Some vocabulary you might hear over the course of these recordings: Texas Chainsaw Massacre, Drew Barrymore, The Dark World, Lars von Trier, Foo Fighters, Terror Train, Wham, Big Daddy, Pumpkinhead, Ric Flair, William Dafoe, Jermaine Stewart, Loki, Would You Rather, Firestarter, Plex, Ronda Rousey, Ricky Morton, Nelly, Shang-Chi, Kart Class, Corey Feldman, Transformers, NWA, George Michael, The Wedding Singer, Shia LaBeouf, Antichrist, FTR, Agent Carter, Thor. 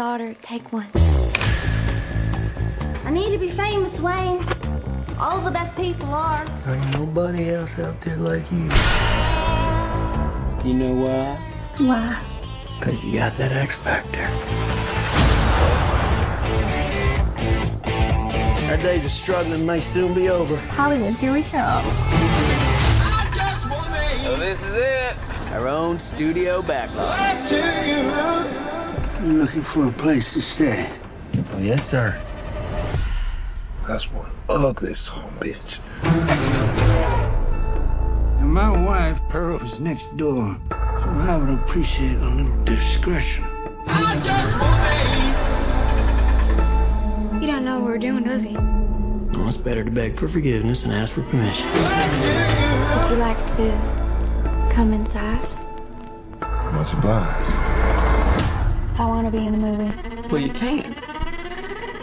Firestarter, take one. I need to be famous, Wayne. All the best people are. Ain't nobody else out there like you. You know why? Why? Because you got that X Factor. Our days of struggling may soon be over. Hollywood, here we come. So this is it. Our own studio backlot. I'm looking for a place to stay. Oh, yes, sir. That's one ugly son of a bitch. And my wife, Pearl, is next door, so I would appreciate a little discretion. I just want. He don't know what we're doing, does he? Well, it's better to beg for forgiveness than ask for permission. Would you like to... come inside? Much obliged. I want to be in the movie. Well, you can't.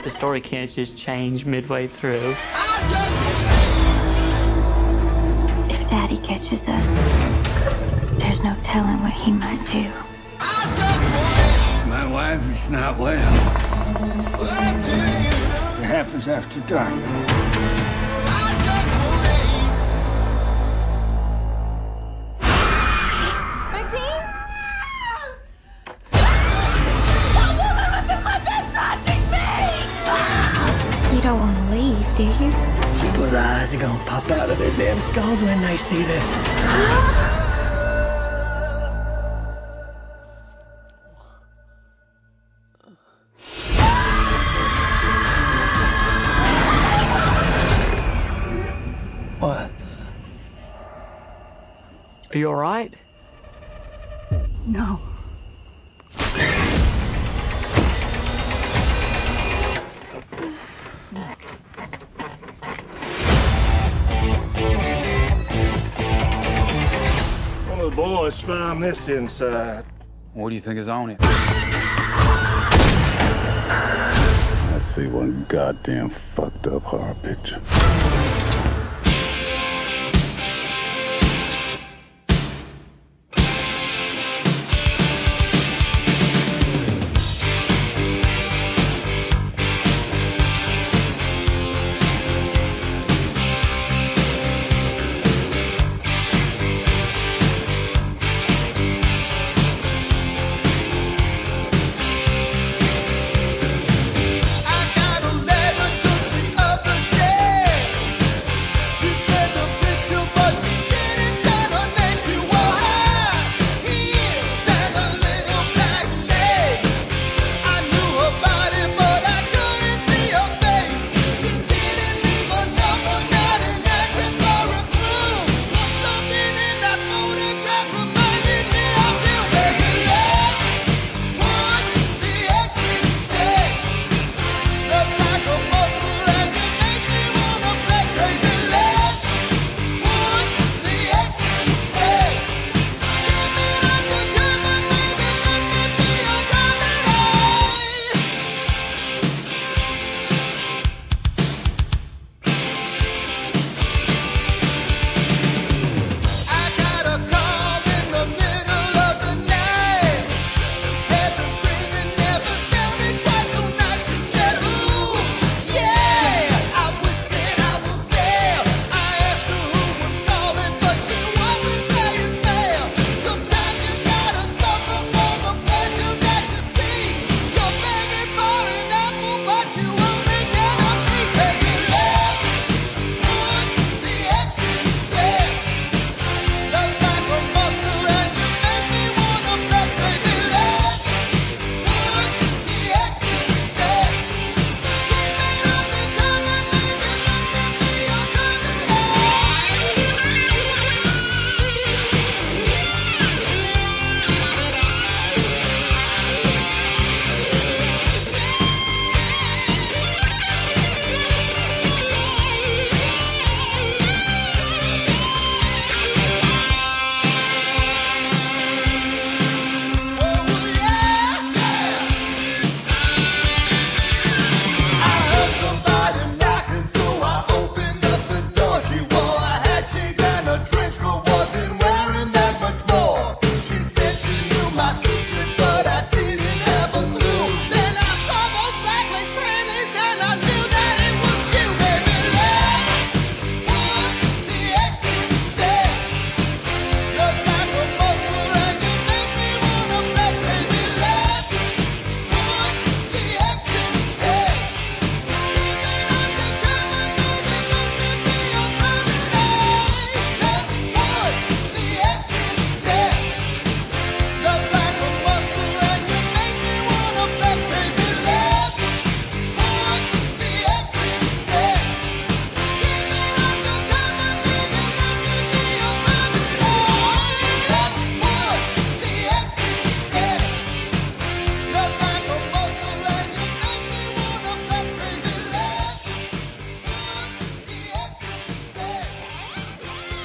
The story can't just change midway through. If Daddy catches us, there's no telling what he might do. My wife is not well. It happens after dark. Do you? People's eyes are gonna pop out of their damn skulls when they see this. What? Are you all right? No. Boys found this inside. What do you think is on it? I see one goddamn fucked up horror picture.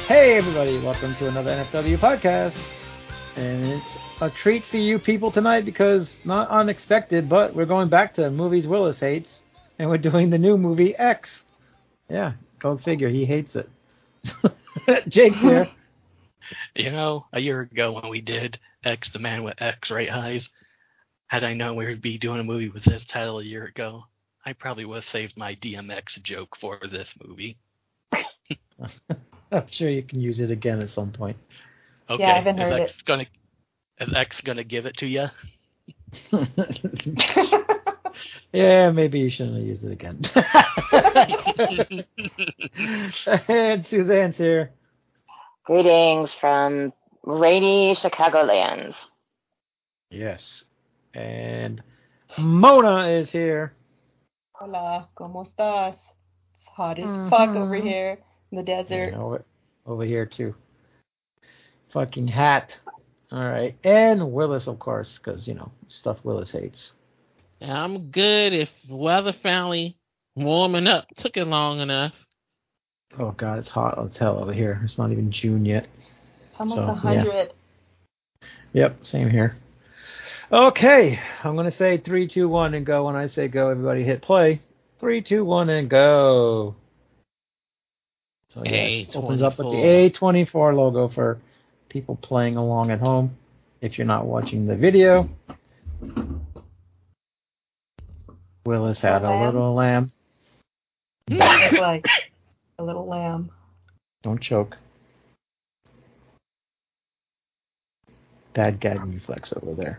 Hey everybody, welcome to another NFW podcast, and it's a treat for you people tonight because not unexpected, but we're going back to movies Willis hates, and we're doing the new movie X. Yeah, go figure, he hates it. Jake's here. You know, a year ago when we did X, the man with X-ray eyes, had I known we would be doing a movie with this title a year ago, I probably would have saved my DMX joke for this movie. I'm sure you can use it again at some point. Okay. Yeah, I haven't heard it. Is X going to give it to you? Yeah, maybe you shouldn't have used it again. And Suzanne's here. Greetings from rainy Chicagolands. Yes. And Mona is here. Hola, ¿cómo estás? It's hot as fuck over here. The desert. Yeah, over here, too. Fucking hat. All right. And Willis, of course, because, you know, stuff Willis hates. Yeah, I'm good if the weather finally warming up. Took it long enough. Oh, God, it's hot as hell over here. It's not even June yet. It's almost 100. Yeah. Yep, same here. Okay, I'm going to say 3, 2, 1, and go. When I say go, everybody hit play. 3, 2, 1, and go. So yes, it opens up with the A24 logo for people playing along at home if you're not watching the video. Willis had a little lamb. Like a little lamb. Don't choke. Bad gag reflex over there.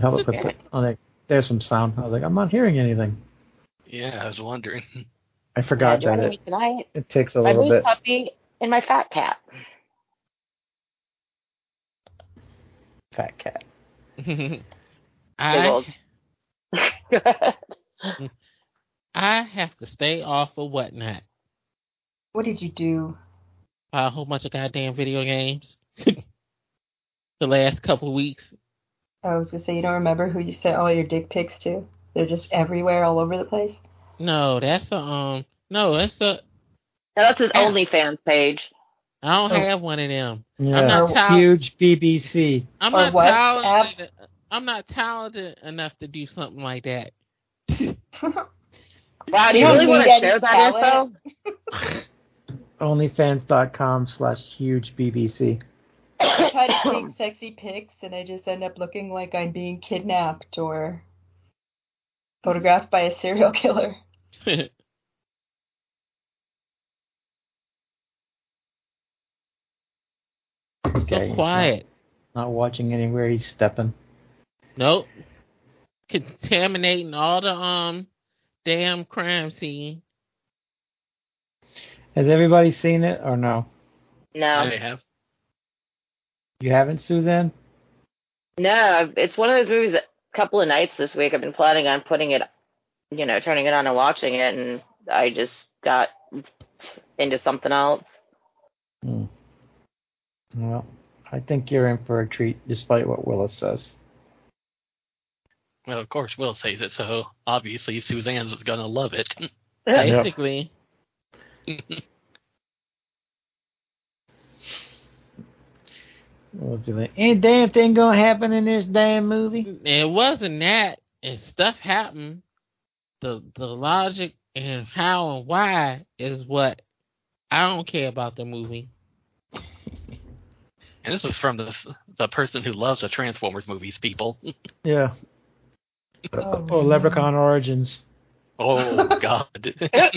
How about put there's some sound. I was like, I'm not hearing anything. Yeah, I was wondering. I forgot that it takes a little bit. My puppy and my fat cat. Fat cat. I have to stay off of Whatnot. What did you do? A whole bunch of goddamn video games. The last couple of weeks. I was going to say, you don't remember who you sent all your dick pics to? They're just everywhere, all over the place? No, that's a, that's his OnlyFans page. I don't have one of them. Yeah. I'm not huge BBC. I'm not talented enough to do something like that. Wow, do you really want to share that info? OnlyFans.com/huge BBC. I try to take sexy pics, and I just end up looking like I'm being kidnapped or photographed by a serial killer. Okay, so quiet. Not watching anywhere. He's stepping. Nope. Contaminating all the damn crime scene. Has everybody seen it or no? No. They have. You haven't, Suzanne? No, it's one of those movies that a couple of nights this week I've been planning on putting it, you know, turning it on and watching it, and I just got into something else. Mm. Well, I think you're in for a treat, despite what Willis says. Well, of course, Will says it, so obviously Suzanne's going to love it. Basically. Like, ain't damn thing gonna happen in this damn movie? It wasn't that, and stuff happened. The logic and how and why is what I don't care about the movie. And this was from the person who loves the Transformers movies, people. Yeah. Leprechaun Origins. Oh, God. God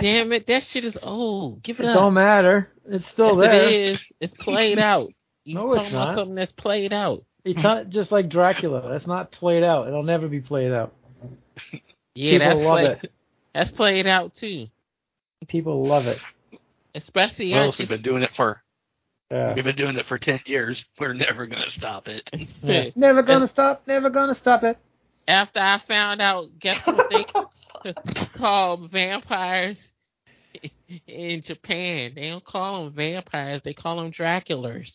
damn it, that shit is old. Give it up. It don't matter. It's still there. It is. It's played out. You're talking about something that's played out. It's not just like Dracula. That's not played out. It'll never be played out. Yeah, that's played out, too. People love it. Especially... we've been doing it for... We've been doing it for 10 years. We're never going to stop it. Yeah. Never going to stop. Never going to stop it. After I found out, guess what they call vampires in Japan? They don't call them vampires. They call them Draculas.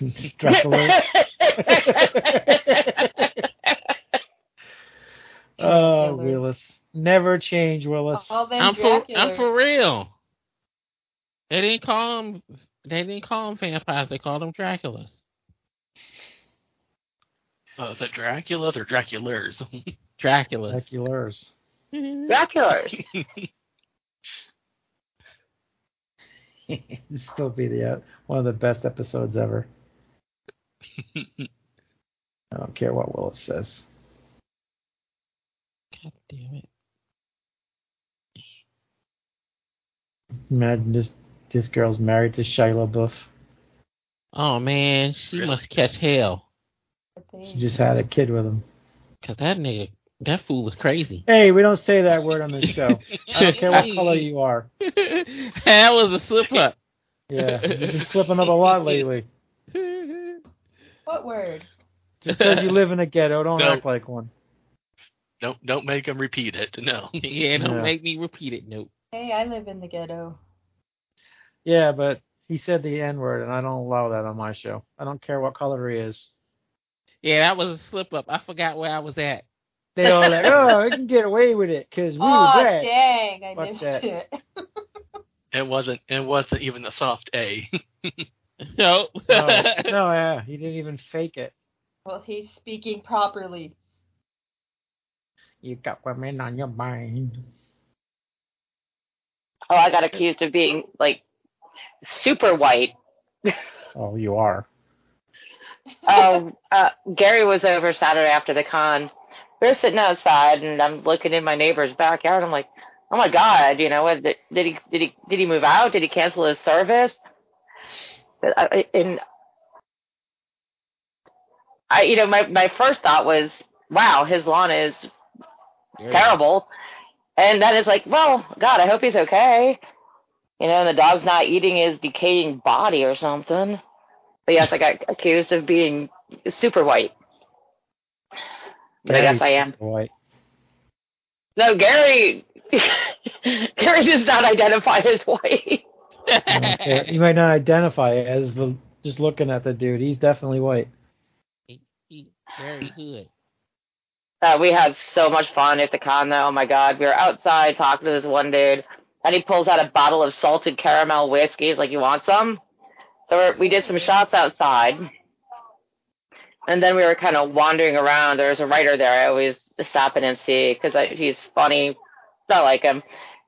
Draculas. never change, Willis. I'm for real. They didn't call them vampires. They called them Draculas. Oh, is it Draculas or Draculars? Draculas. Draculars. It'd still be one of the best episodes ever. I don't care what Willis says. God damn it. Imagine this girl's married to Shia LaBeouf. Oh, man. She must catch hell. She just had a kid with him. Because that fool is crazy. Hey, we don't say that word on this show. I don't care what color you are. That was a slip-up. Yeah, you've been slipping up a lot lately. What word? Just because you live in a ghetto, don't act like one. Don't make him repeat it. No. Yeah, don't make me repeat it. Nope. Hey, I live in the ghetto. Yeah, but he said the N-word, and I don't allow that on my show. I don't care what color he is. Yeah, that was a slip-up. I forgot where I was at. They all like, oh, we can get away with it, because we were red. Oh, dang, I missed it. It wasn't even a soft A. Nope. No, yeah, he didn't even fake it. Well, he's speaking properly. You got women on your mind. Oh, I got accused of being, super white. Oh, you are. Oh, Gary was over Saturday after the con. We were sitting outside, and I'm looking in my neighbor's backyard. I'm like, oh, my God, did he move out? Did he cancel his service? And I, my first thought was, wow, his lawn is terrible. And that is well, God, I hope he's okay. And the dog's not eating his decaying body or something. But yes, I got accused of being super white. But Gary's, I guess I am. White. No, Gary does not identify as white. Okay. He might not identify as just looking at the dude. He's definitely white. He's very good. We had so much fun at the con, though. Oh, my God. We were outside talking to this one dude, and he pulls out a bottle of salted caramel whiskey. He's like, you want some? So we did some shots outside, and then we were kind of wandering around. There was a writer there I always stop in and see because he's funny. I like him.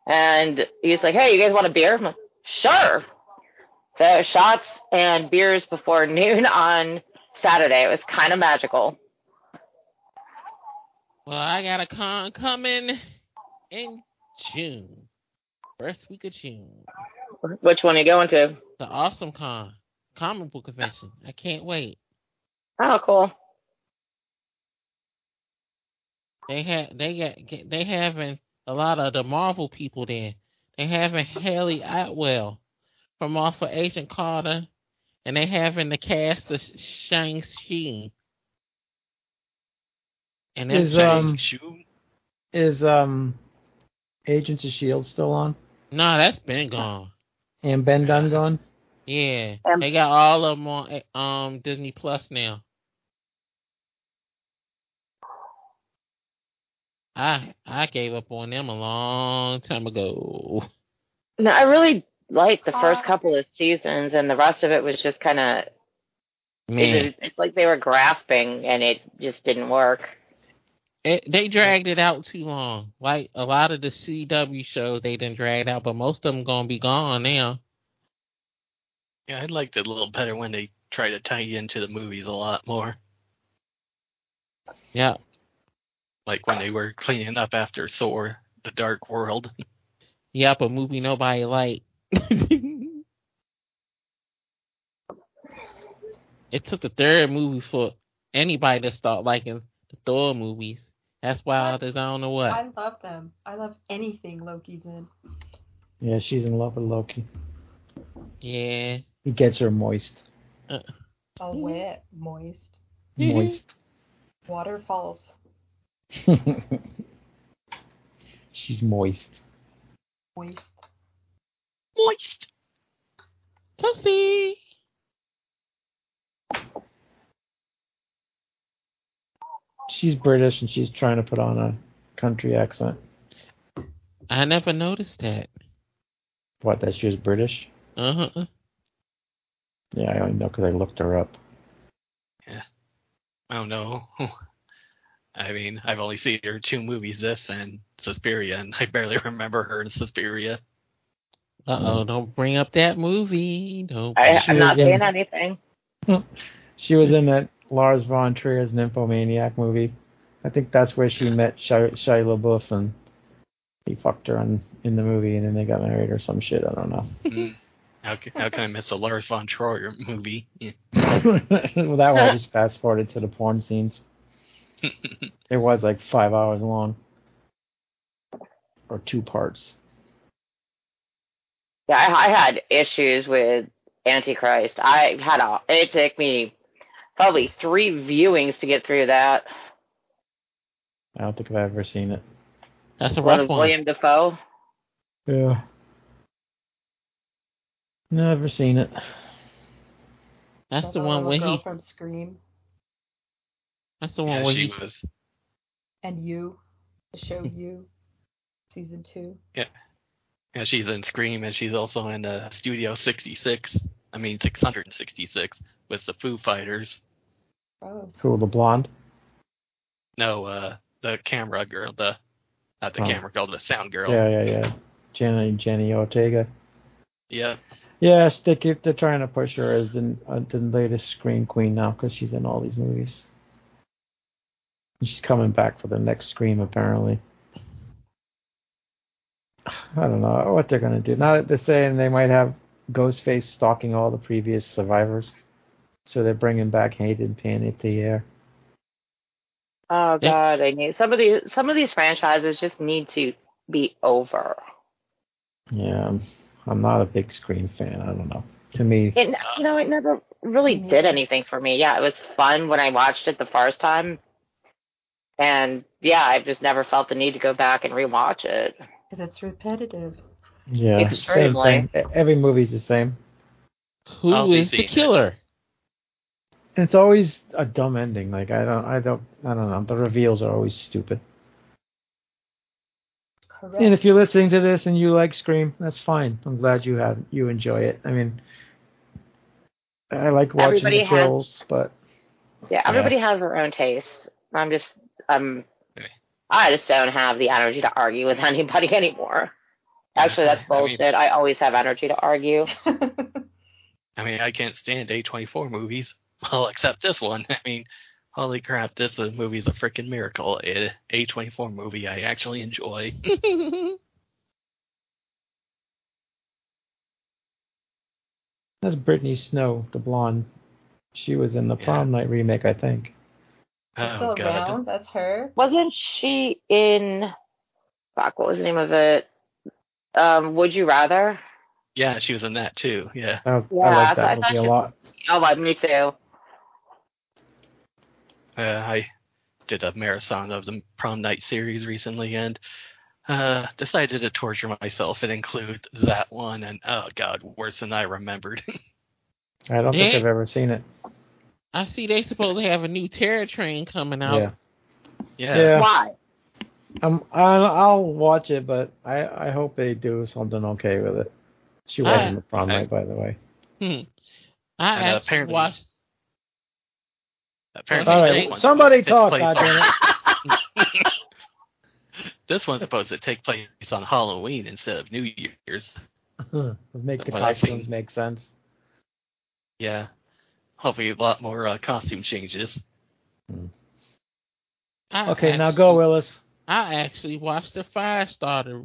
And he's like, hey, you guys want a beer? I'm like, sure. So shots and beers before noon on Saturday. It was kind of magical. Well, I got a con coming in June. First week of June. Which one are you going to? The Awesome Con. Comic book convention. I can't wait. Oh, cool. They having a lot of the Marvel people there. They having Haley Atwell from off of Agent Carter. And they having the cast of Shang-Chi. And is Agents of S.H.I.E.L.D. still on? No, that's been gone. And Ben Dunn gone? Yeah. They got all of them on Disney Plus now. I gave up on them a long time ago. No, I really liked the first couple of seasons, and the rest of it was just kind of... It's like they were grasping, and it just didn't work. They dragged it out too long. Like a lot of the CW shows, they didn't drag out, but most of them gonna be gone now. Yeah, I liked it a little better when they tried to tie you into the movies a lot more. Yeah, like when they were cleaning up after Thor: The Dark World. Yeah, but movie nobody liked. It took the third movie for anybody to start liking the Thor movies. That's why others, I don't know what. I love them. I love anything Loki's in. Yeah, she's in love with Loki. Yeah. He gets her moist. Oh, wet. Moist. Moist. Waterfalls. She's moist. Moist. Moist. Pussy. She's British and she's trying to put on a country accent. I never noticed that. What, that she was British? Uh-huh. Yeah, I only know because I looked her up. Yeah. I don't know. I mean, I've only seen her two movies, this and Suspiria, and I barely remember her in Suspiria. Uh-oh, don't bring up that movie. I'm not saying anything. She was in that Lars von Trier's Nymphomaniac movie. I think that's where she met Shia LaBeouf, and he fucked her in the movie, and then they got married or some shit. I don't know. How can I miss a Lars von Trier movie? Yeah. Well, that one just fast-forwarded to the porn scenes. It was like 5 hours long. Or two parts. Yeah, I had issues with Antichrist. It took me probably three viewings to get through that. I don't think I've ever seen it. That's a rough one. William Dafoe? Yeah. Never seen it. That's the one where he... from Scream. That's the one where she was. And you. The show You. Season 2. Yeah. Yeah, she's in Scream, and she's also in Studio 666 with the Foo Fighters. Oh. Cool, the blonde? No, the camera girl, the sound girl. Yeah. Jenny Ortega. Yeah. Yeah, they're trying to push her as the latest Scream Queen now, because she's in all these movies. And she's coming back for the next Scream, apparently. I don't know what they're going to do. Now that they're saying they might have Ghostface stalking all the previous survivors, so they're bringing back Hayden Panettiere. Oh God, I knew some of these franchises just need to be over. Yeah, I'm not a big Scream fan. I don't know. To me, it never really did anything for me. Yeah, it was fun when I watched it the first time, and yeah, I've just never felt the need to go back and rewatch it. Because it's repetitive. Yeah, extremely. Same thing. Every movie's the same. Who is the killer? And it's always a dumb ending. Like I don't know. The reveals are always stupid. Correct. And if you're listening to this and you like Scream, that's fine. I'm glad you enjoy it. I mean, I like watching everybody the kills, but everybody has their own tastes. I just don't have the energy to argue with anybody anymore. Actually, that's bullshit. I always have energy to argue. I mean, I can't stand A24 movies. Well, except this one. I mean, holy crap, this movie's a freaking miracle. An A24 movie I actually enjoy. That's Brittany Snow, the blonde. She was in the Prom Night remake, I think. Still around? That's her. Wasn't she in? Fuck, what was the name of it? Would You Rather? Yeah, she was in that too. Yeah. I like that movie a lot. Oh, me too. I did a marathon of the Prom Night series recently, and decided to torture myself and include that one. And oh God, worse than I remembered. I don't think I've ever seen it. I see they supposed to have a new Terror Train coming out. Yeah. Why? I'll watch it, but I hope they do something okay with it. She was in the Prom Night, by the way. I watched. Apparently, all right, somebody talk. It. This one's supposed to take place on Halloween instead of New Year's. Make the costumes make sense. Yeah. Hopefully a lot more costume changes. Now go, Willis. I actually watched the Firestarter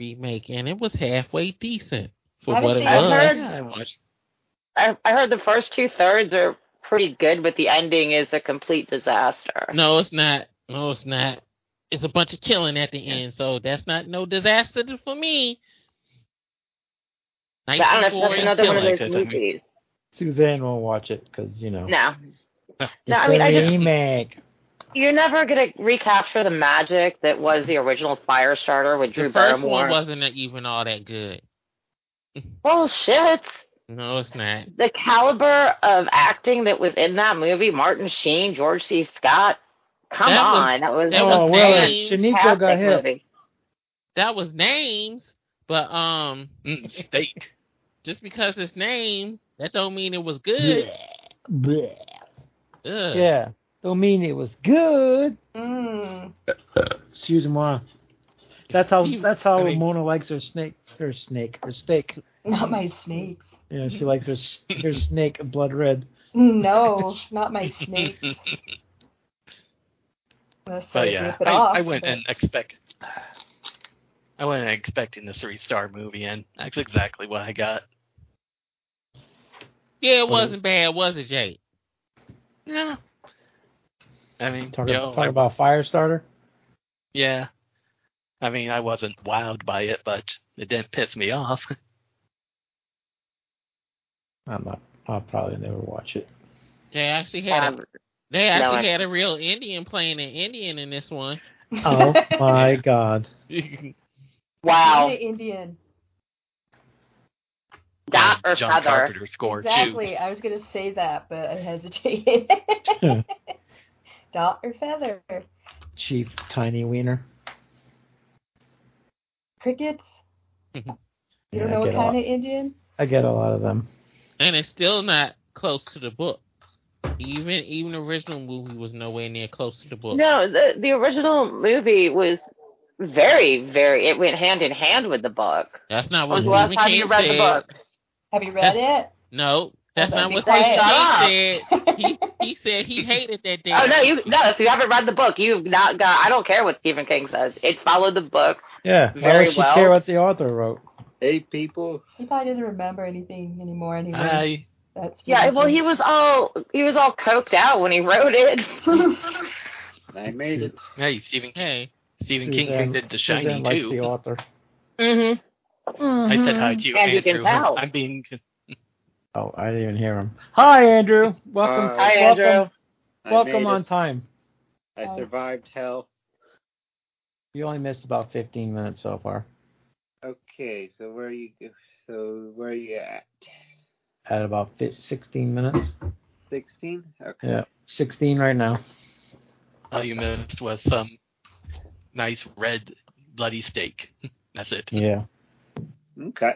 remake, and it was halfway decent for what it was. I heard the first 2/3 are pretty good, but the ending is a complete disaster. No, it's not. It's a bunch of killing at the end, so that's not no disaster for me. I don't know if that's another one of those movies. Suzanne won't watch it because, you know. No, I mean, remake. You're never going to recapture the magic that was the original Firestarter with Drew Barrymore. The first one wasn't even all that good. Bullshit. No, it's not. The caliber of acting that was in that movie, Martin Sheen, George C. Scott, come on. That was a fantastic movie. that was names, but state. Just because it's names, that don't mean it was good. Blech. Blech. Yeah, don't mean it was good. Mm. Excuse me. That's how Mona likes her steak. Not my snakes. Yeah, she likes her snake blood red. No, not my snakes. But yeah, I went expecting this 3-star movie, and that's exactly what I got. Yeah, it wasn't bad, was it, Jake? No. I mean, talking about Firestarter? Yeah. I mean, I wasn't wowed by it, but it didn't piss me off. I'll probably never watch it. They actually had a real Indian playing an Indian in this one. Oh my God. Wow. Indian. That or John Feather. Carpenter score exactly. Too. I was going to say that, but I hesitated. Dot or feather. Chief Tiny Wiener. Crickets? You don't know what kind of Indian? I get a lot of them. And it's still not close to the book. Even the original movie was nowhere near close to the book. No, the original movie was very, very... It went hand in hand with the book. That's not what Stephen King said. Have you read the book? Have you read it? No, that's not what Stephen King said. He said he hated that damn. Oh, no, if you haven't read the book, you've not got... I don't care what Stephen King says. It followed the book very well. I don't care what the author wrote. Hey, people. He probably doesn't remember anything anymore anyway. He was all coked out when he wrote it. I made it. Hey, Stephen King. Stephen King did The Shining too. The author. Mm-hmm. I said hi to you, Andrew. I'm being. Oh, I didn't even hear him. Hi, Andrew. Welcome. Hi, Andrew. Welcome on time. I survived hell. You only missed about 15 minutes so far. Okay, so where are you at? At about 16 minutes. 16? Okay. Yeah, 16 right now. All you missed was some nice red bloody steak. That's it. Yeah. Okay.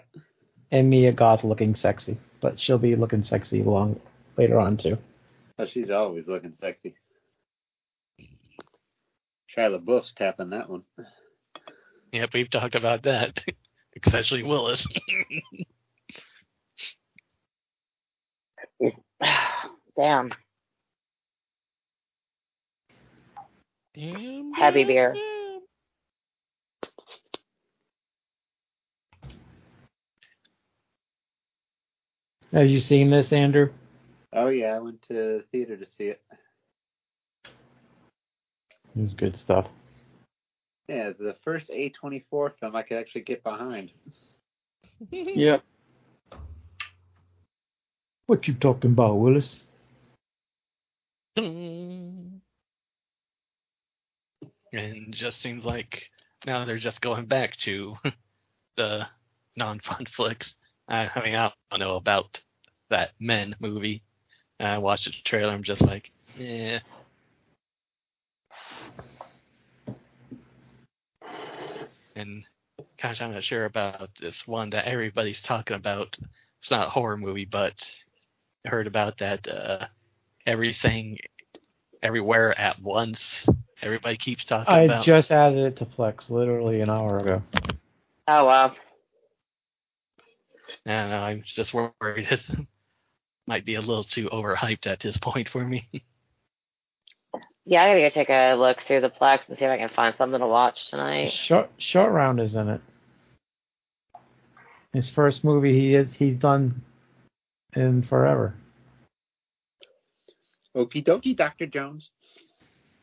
And Mia Goth looking sexy, but she'll be looking sexy later on too. Oh, she's always looking sexy. Shia LaBeouf's tapping that one. Yep, we've talked about that. Especially Willis. Damn. Happy beer. Have you seen this, Andrew? Oh, yeah. I went to the theater to see it. It was good stuff. Yeah, the first A24 film I could actually get behind. Yep. What you talking about, Willis? And it just seems like now they're just going back to the non-fun flicks. I mean, I don't know about that Men movie. I watched the trailer, I'm just like, yeah. And gosh, I'm not sure about this one that everybody's talking about. It's not a horror movie, but... I heard about that Everything Everywhere at Once. Everybody keeps talking about. I just added it to Plex literally an hour ago. Oh, wow. I don't know. I'm just worried it might be a little too overhyped at this point for me. Yeah, I gotta go take a look through the Plex and see if I can find something to watch tonight. Short Round is in it. His first movie he's done in forever. Okie dokie, Dr. Jones.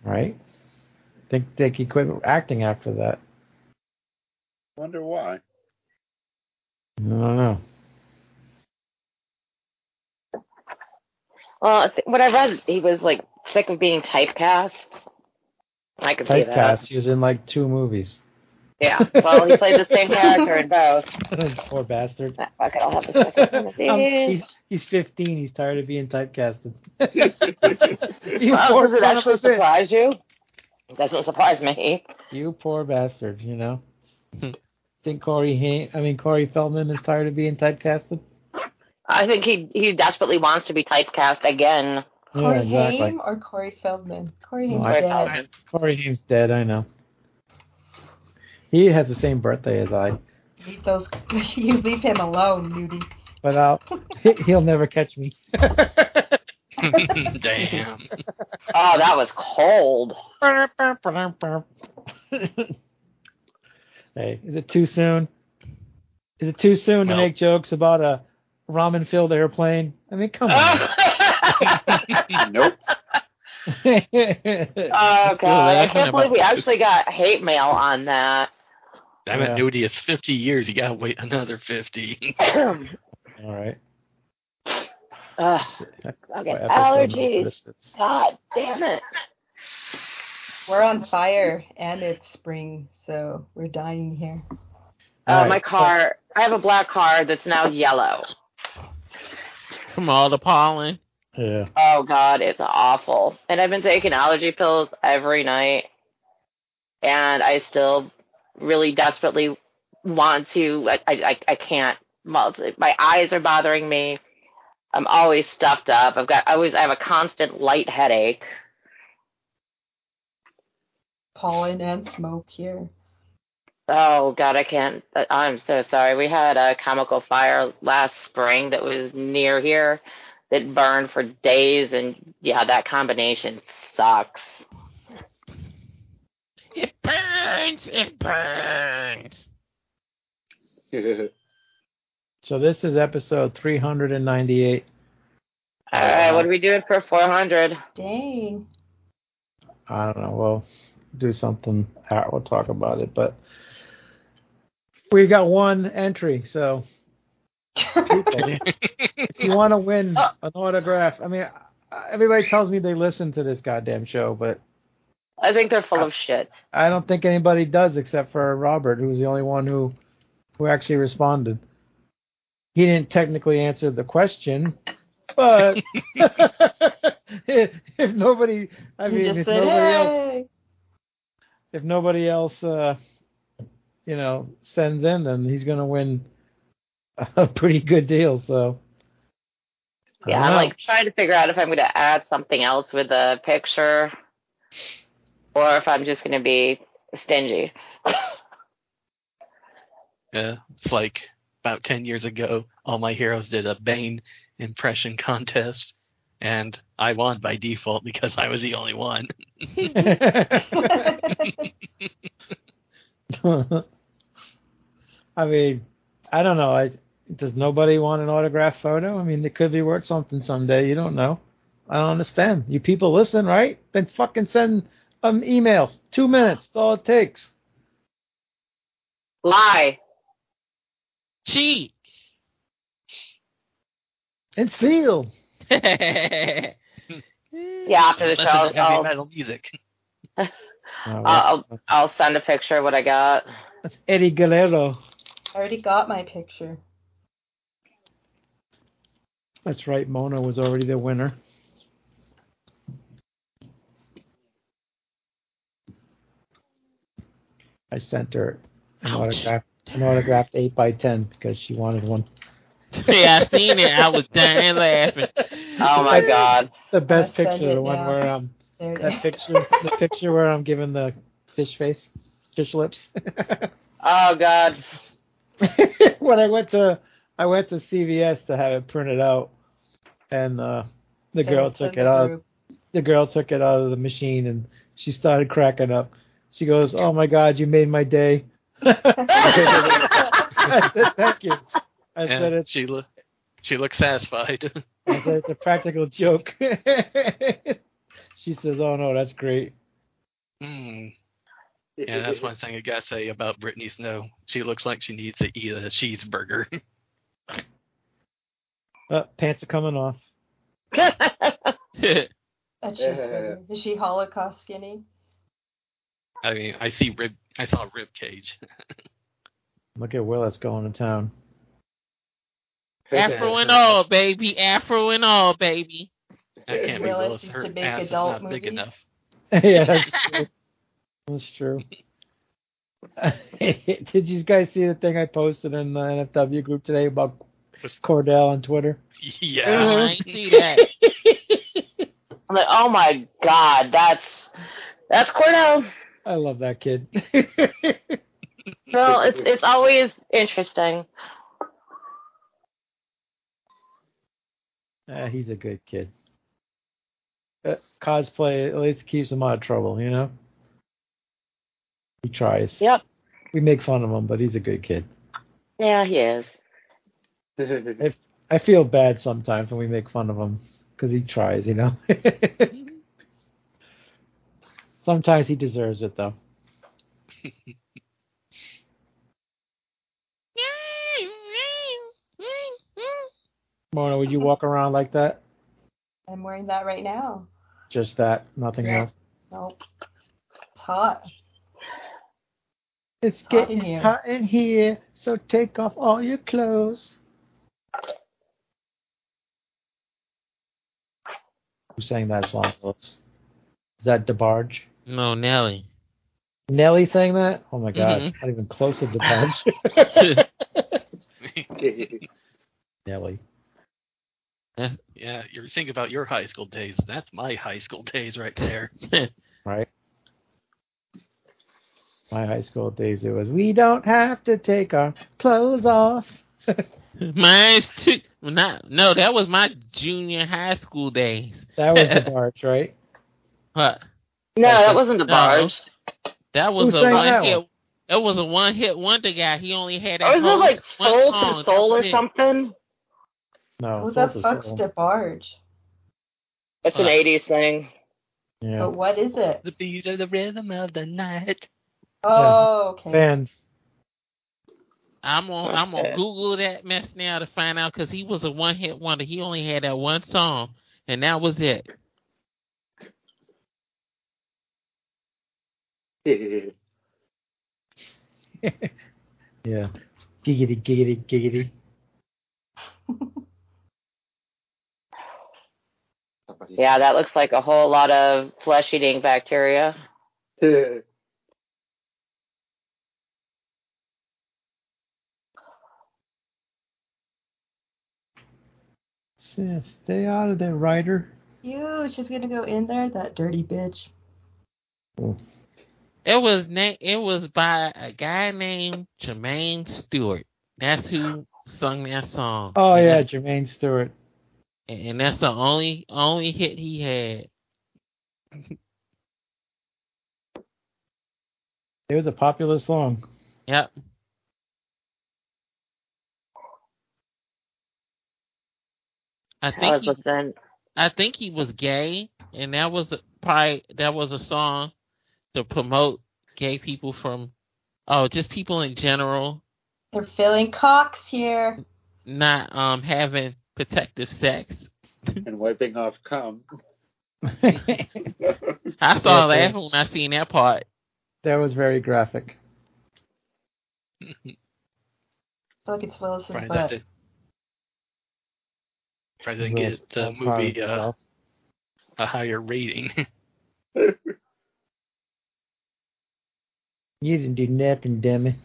Right? I think he quit acting after that. Wonder why. I don't know. Well, what I read, he was like sick of being typecast. I could see that. Typecast, he was in like 2 movies. Yeah, well, he played the same character in both. Poor bastard. Ah, fuck it, I'll have a second. He's 15. He's tired of being typecasted. Does that surprise you? Doesn't surprise me. You poor bastard, you know. Think Corey Feldman is tired of being typecasted? I think he desperately wants to be typecast again. Yeah, Corey exactly. Haim or Corey Feldman? Corey Haim's dead. Corey Haim's dead, I know. He has the same birthday as I. You leave him alone, Nudie. But he'll never catch me. Damn. Oh, that was cold. Hey, is it too soon? Is it too soon to make jokes about a ramen-filled airplane? I mean, come on. Nope. Oh, God. I can't believe we actually got hate mail on that. Damn it, Nudie. It's 50 years. You got to wait another 50. All right. I'll get allergies. God damn it. We're on fire, and it's spring, so we're dying here. Right. My car. I have a black car that's now yellow. From all the pollen. Yeah. Oh, God, it's awful. And I've been taking allergy pills every night, and I still really desperately want to. I can't. My eyes are bothering me. I'm always stuffed up. I have a constant light headache. Pollen and smoke here. Oh, God, I can't. I'm so sorry. We had a chemical fire last spring that was near here that burned for days, and, yeah, that combination sucks. It burns! It burns! So this is episode 398. All right, what are we doing for 400? Dang. I don't know. We'll do something. All right, we'll talk about it. But we got one entry, so if you want to win an autograph, I mean, everybody tells me they listen to this goddamn show, but I think they're full of shit. I don't think anybody does except for Robert, who's the only one who actually responded. He didn't technically answer the question, but if nobody, I mean, if nobody, hey. if nobody else, you know, sends in, then he's going to win a pretty good deal. So, yeah, I'm like trying to figure out if I'm going to add something else with a picture or if I'm just going to be stingy. Yeah, it's like about 10 years ago, All My Heroes did a Bane impression contest, and I won by default because I was the only one. I mean, I don't know. Does nobody want an autographed photo? I mean, it could be worth something someday. You don't know. I don't understand. You people listen, right? Then fucking send emails. 2 minutes. That's all it takes. Lie. Cheat and steal. Yeah, after the show, I'll metal music. I'll send a picture of what I got. That's Eddie Guerrero. I already got my picture. That's right. Mona was already the winner. I sent her an autograph. An autographed 8x10 because she wanted one. Yeah, I seen it. I was dying laughing. Oh my God! The best picture, the one where the picture where I'm giving the fish face, fish lips. Oh God! When I went to CVS to have it printed out, and the girl took it out. The girl took it out of the machine, and she started cracking up. She goes, "Oh my God, you made my day." I said thank you. I said it. She looks satisfied. I said it's a practical joke. She says, "Oh no, that's great." Mm. Yeah, that's one thing I gotta say about Brittany Snow. She looks like she needs to eat a cheeseburger. Pants are coming off. A cheeseburger. Is she Holocaust skinny? I mean, I saw rib cage. Look at Willis going to town. Afro and all, baby. Afro and all, baby. I can't be Willis. Her ass is not big enough. Yeah, that's true. Did you guys see the thing I posted in the NFW group today about Cordell on Twitter? Yeah. I see that. I'm like, oh my God, that's Cordell. I love that kid. No, it's always interesting. He's a good kid. Cosplay at least keeps him out of trouble, you know? He tries. Yep. We make fun of him, but he's a good kid. Yeah, he is. I feel bad sometimes when we make fun of him because he tries, you know? Sometimes he deserves it, though. Mona, would you walk around like that? I'm wearing that right now. Just that, nothing else? Nope. It's hot. It's getting hot in here, so take off all your clothes. Who sang that song? Is that DeBarge? No, Nelly. Nelly sang that? Oh my God, not even close to DeBarge. Nelly. Yeah, you're thinking about your high school days. That's my high school days right there. Right. My high school days, it was, we don't have to take our clothes off. No, that was my junior high school days. That was the barge, right? What? No, that wasn't the barge. That was a one-hit. That was a one-hit wonder guy. He only had that. Was it like Soul to Soul or something? No, who the fuck's DeBarge? It's an 80s thing. Yeah. But what is it? The beat of the rhythm of the night. Oh, okay. Fans. I'm gonna Google that mess now to find out, because he was a one-hit wonder. He only had that one song, and that was it. Yeah. Giggity, giggity, giggity. Yeah, that looks like a whole lot of flesh-eating bacteria. Yeah, stay out of there, Ryder. Ew, she's gonna go in there, that dirty bitch. It was by a guy named Jermaine Stewart. That's who sung that song. Oh, and yeah, Jermaine Stewart. And that's the only hit he had. It was a popular song. Yep. I think he was gay, and that was a song to promote gay people from, just people in general. They're filling cocks here. Not having protective sex and wiping off cum. I started laughing when I seen that part. That was very graphic. I feel like it's Willis's butt. Try to get the movie a higher rating. You didn't do nothing, dummy.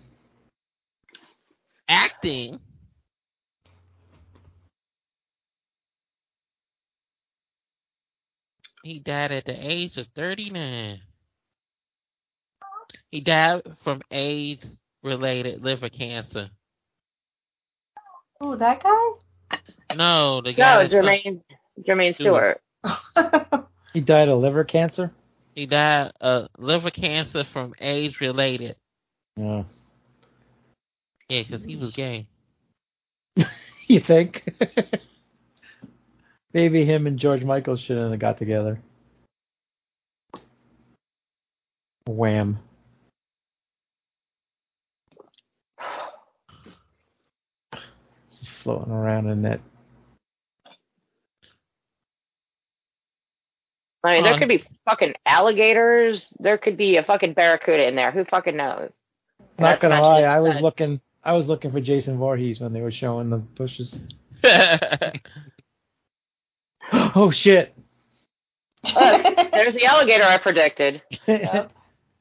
Acting. He died at the age of 39. He died from AIDS-related liver cancer. Oh, that guy? No, the guy. No, Jermaine Stewart. He died of liver cancer? He died of liver cancer from AIDS-related. Yeah. Yeah, because he was gay. You think? Maybe him and George Michael shouldn't have got together. Wham. Just floating around in that. I mean, there could be fucking alligators. There could be a fucking barracuda in there. Who fucking knows? Not gonna lie, I was looking for Jason Voorhees when they were showing the bushes. Oh, shit. There's the alligator I predicted. Yep.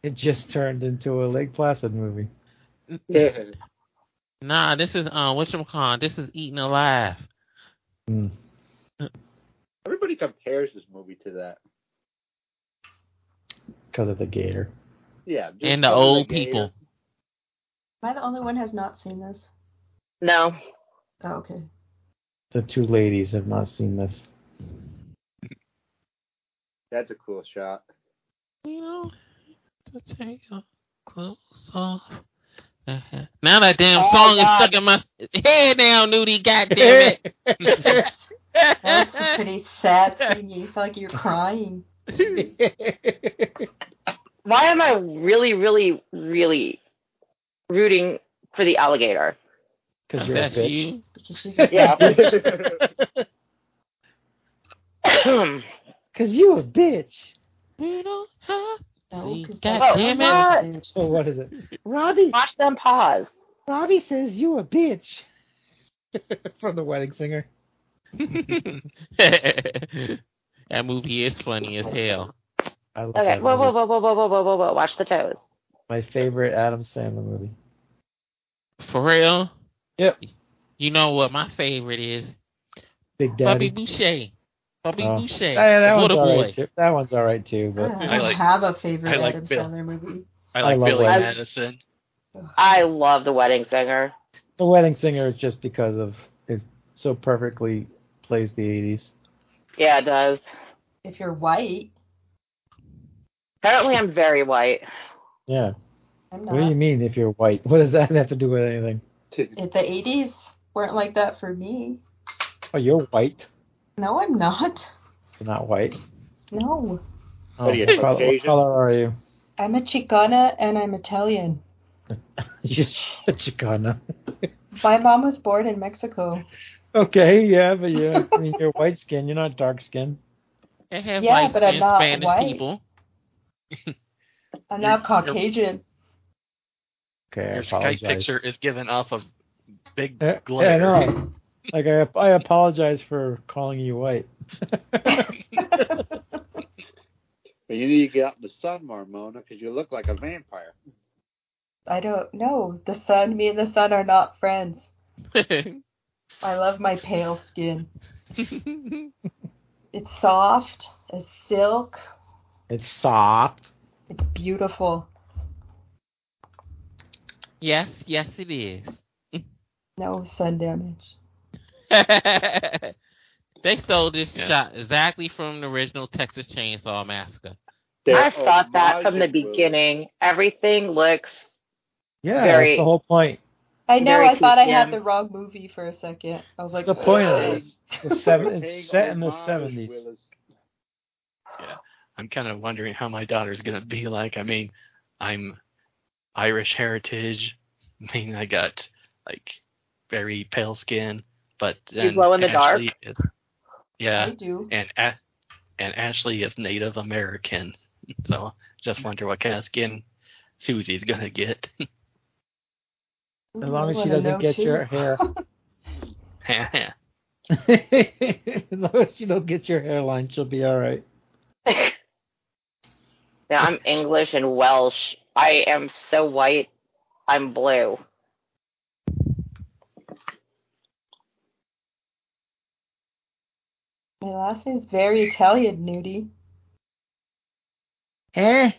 It just turned into a Lake Placid movie. Yeah. Nah, this is whatchamacallit. This is Eaten Alive. Mm. Everybody compares this movie to that because of the gator. Yeah, and the old people. Am I the only one who has not seen this? No. Oh, okay. The two ladies have not seen this. That's a cool shot. You know, to take a close off. Now that damn song is stuck in my head now, Nudie. Goddamn it. That was a pretty sad scene. You felt like you're crying. Why am I really, really, really rooting for the alligator? Because you're a bitch. Yeah. Because you a bitch. We don't have God damn it. Oh, what is it? Robbie. Watch them pause. Robbie says you a bitch. From The Wedding Singer. That movie is funny as hell. I love okay, whoa, watch the toes. My favorite Adam Sandler movie. For real? Yep. You know what my favorite is? Big Daddy. Bobby Boucher. Bobby Boucher. That one's all right too. That one's all right too. But I don't have a favorite Adam Sandler movie. I love Billy Madison. I love The Wedding Singer. The Wedding Singer is just because of it so perfectly plays the 80s. Yeah, it does. If you're white. Apparently I'm very white. Yeah. I'm not. What do you mean if you're white? What does that have to do with anything? If the 80s weren't like that for me. Oh, you're white. No, I'm not. You're not white? No. Oh, what color are you? I'm a Chicana and I'm Italian. You're a Chicana. My mom was born in Mexico. Okay, yeah, but yeah, I mean, you're white skin. You're not dark skin. Yeah, but I'm not Spanish white. People. I'm not Caucasian. Okay, your Skype picture is given off of big glare. Yeah, no. Like I apologize for calling you white. But you need to get out in the sun, Marmona, because you look like a vampire. I don't know. The sun, me and the sun are not friends. I love my pale skin. It's soft. It's silk. It's soft. It's beautiful. Yes, yes it is. No sun damage. They stole this shot exactly from the original Texas Chainsaw Massacre. I thought that from the beginning. Everything looks that's the whole point. I know, I thought I had the wrong movie for a second. I was like, the point is, it's set in the 70s. Yeah, I'm kind of wondering how my daughter's going to be like. I mean, I'm Irish heritage. I mean, I got, like, very pale skin. But you glow in the Ashley dark? Is, yeah. I do. And Ashley is Native American. So just wonder what kind of skin Susie's going to get. As long as she doesn't get your hair. As long as you don't get your hairline, she'll be all right. Yeah, I'm English and Welsh. I am so white, I'm blue. My last name's very Italian, Nudie. Eh?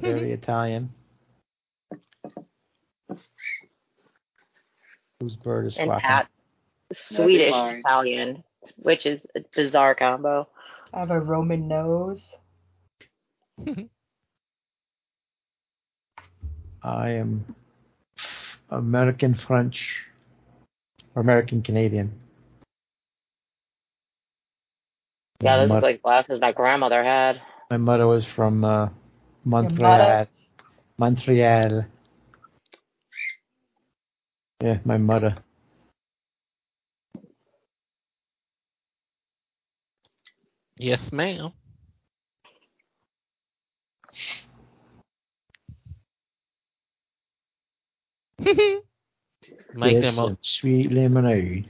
Very Italian. Whose bird is flocking? And Swedish Italian, which is a bizarre combo. I have a Roman nose. I am American French or American Canadian. Yeah, this is like glasses my grandmother had. My mother was from Montreal. Yeah, my mother. Yes, ma'am. Make them up sweet lemonade.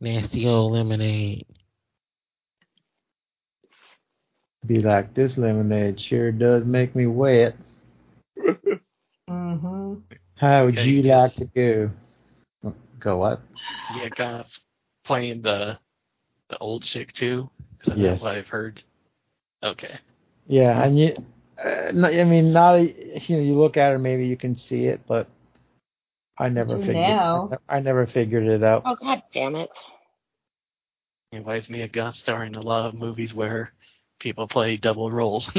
Nasty old lemonade. Be like, this lemonade sure does make me wet. Mm-hmm. How would you like to go? Go what? Yeah, kind of playing the old chick too. Yes. That's what I've heard. Okay. Yeah, and you, I mean, not you know, you look at her, maybe you can see it, but I never figured it out. Oh, god damn it! And why is Mia Goth starring in a lot of movies where people play double roles?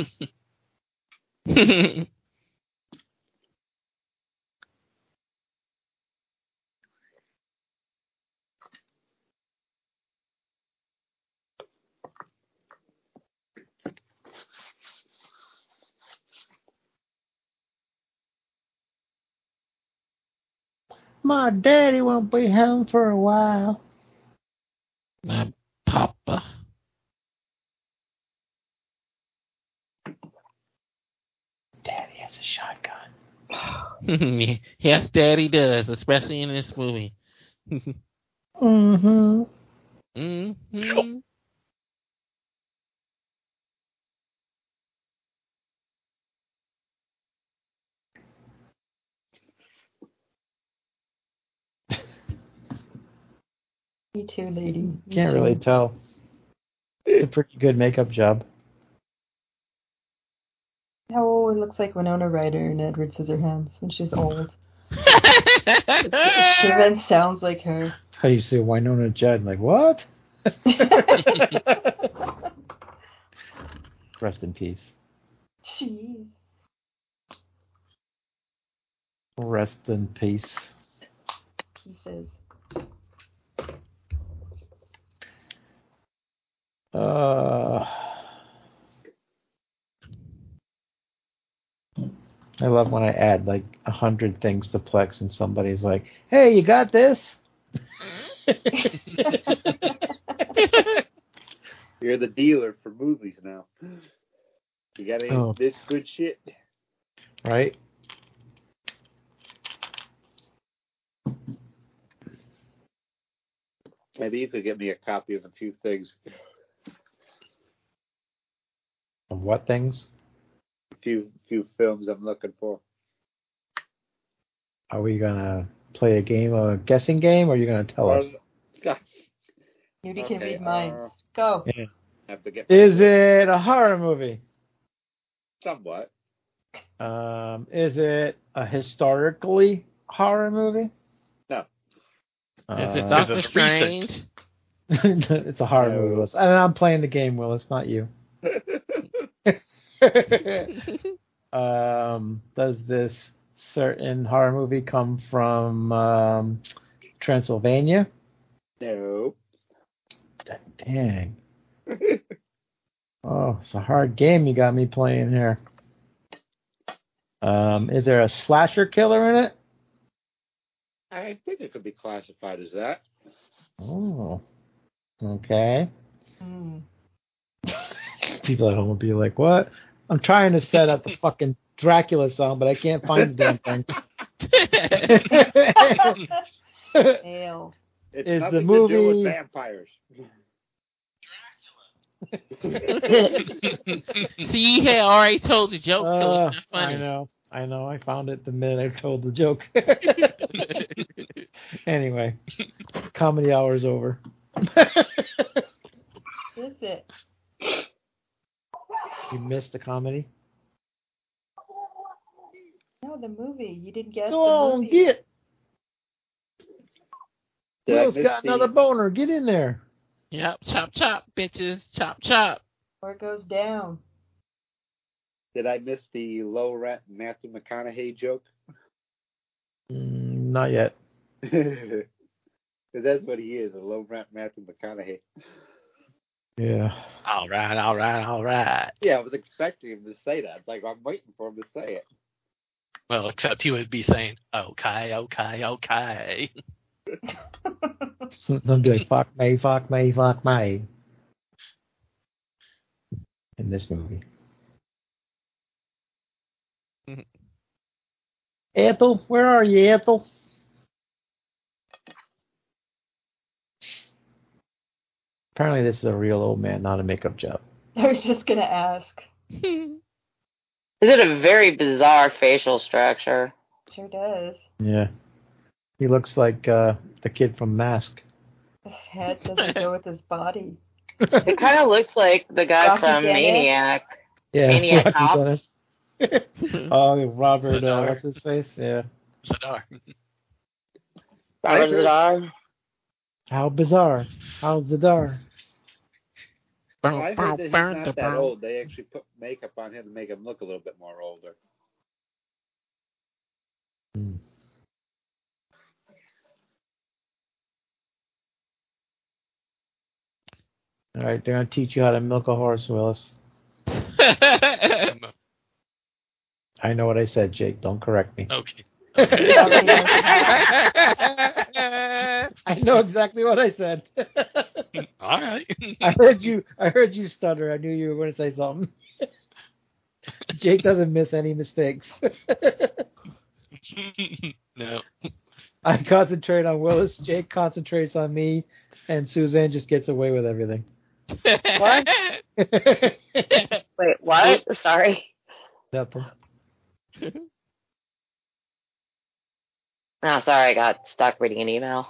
My daddy won't be home for a while. My papa. Daddy has a shotgun. Yes, Daddy does, especially in this movie. Mm-hmm. Mm-hmm. Me too, lady. Can't really tell. It's a pretty good makeup job. Oh, it looks like Winona Ryder in Edward Scissorhands when she's old. She even sounds like her. How do you say Winona Judd? I'm like, what? Rest in peace. Jeez. Rest in peace. Pieces. I love when I add like 100 things to Plex and somebody's like, hey, you got this? You're the dealer for movies now. You got any this good shit? Right? Maybe you could get me a copy of a few things. Of what things? A few films I'm looking for. Are we gonna play a guessing game, or are you gonna tell us? Nudie can read mine. Go. Yeah. Is it a horror movie? Somewhat. Is it a historically horror movie? No. Is it Doctor Strange? It's a horror movie, Willis. And I'm playing the game, Willis, not you. Does this certain horror movie come from Transylvania? No. Dang. Oh, it's a hard game you got me playing here. Is there a slasher killer in it? I think it could be classified as that. Oh. Okay. Mm. People at home will be like, what? I'm trying to set up the fucking Dracula song, but I can't find the damn thing. It's nothing to do with vampires. Dracula. See, you had already told the joke, so it's not funny. I know. I found it the minute I told the joke. Anyway, comedy hour's over. Is it? You missed the comedy? No, the movie. You didn't guess the movie. Go on, get. Will's got another boner. Get in there. Yep, chop, chop, bitches. Chop, chop. Or it goes down. Did I miss the low rat Matthew McConaughey joke? Not yet. Because that's what he is, a low rat Matthew McConaughey. Yeah. All right. Yeah, I was expecting him to say that. Like, I'm waiting for him to say it. Well, except he would be saying, okay. I'm doing fuck me. In this movie. Ethel, where are you, Ethel? Apparently this is a real old man, not a makeup job. I was just going to ask. Is it a very bizarre facial structure? Sure does. Yeah. He looks like the kid from Mask. His head doesn't go with his body. It kind of looks like the guy Rocky from Maniac. Yeah, Maniac Cops. Oh, Robert, what's his face? Yeah. Zadar. Robert Zadar. How bizarre. How Zadar. I heard that he's not that old. They actually put makeup on him to make him look a little bit more older. Mm. All right, they're going to teach you how to milk a horse, Willis. I know what I said, Jake. Don't correct me. Okay. I know exactly what I said. All right. I heard you stutter. I knew you were going to say something. Jake doesn't miss any mistakes. No. I concentrate on Willis. Jake concentrates on me, and Suzanne just gets away with everything. What? Wait, what? Sorry. Nothing. Oh, sorry, I got stuck reading an email.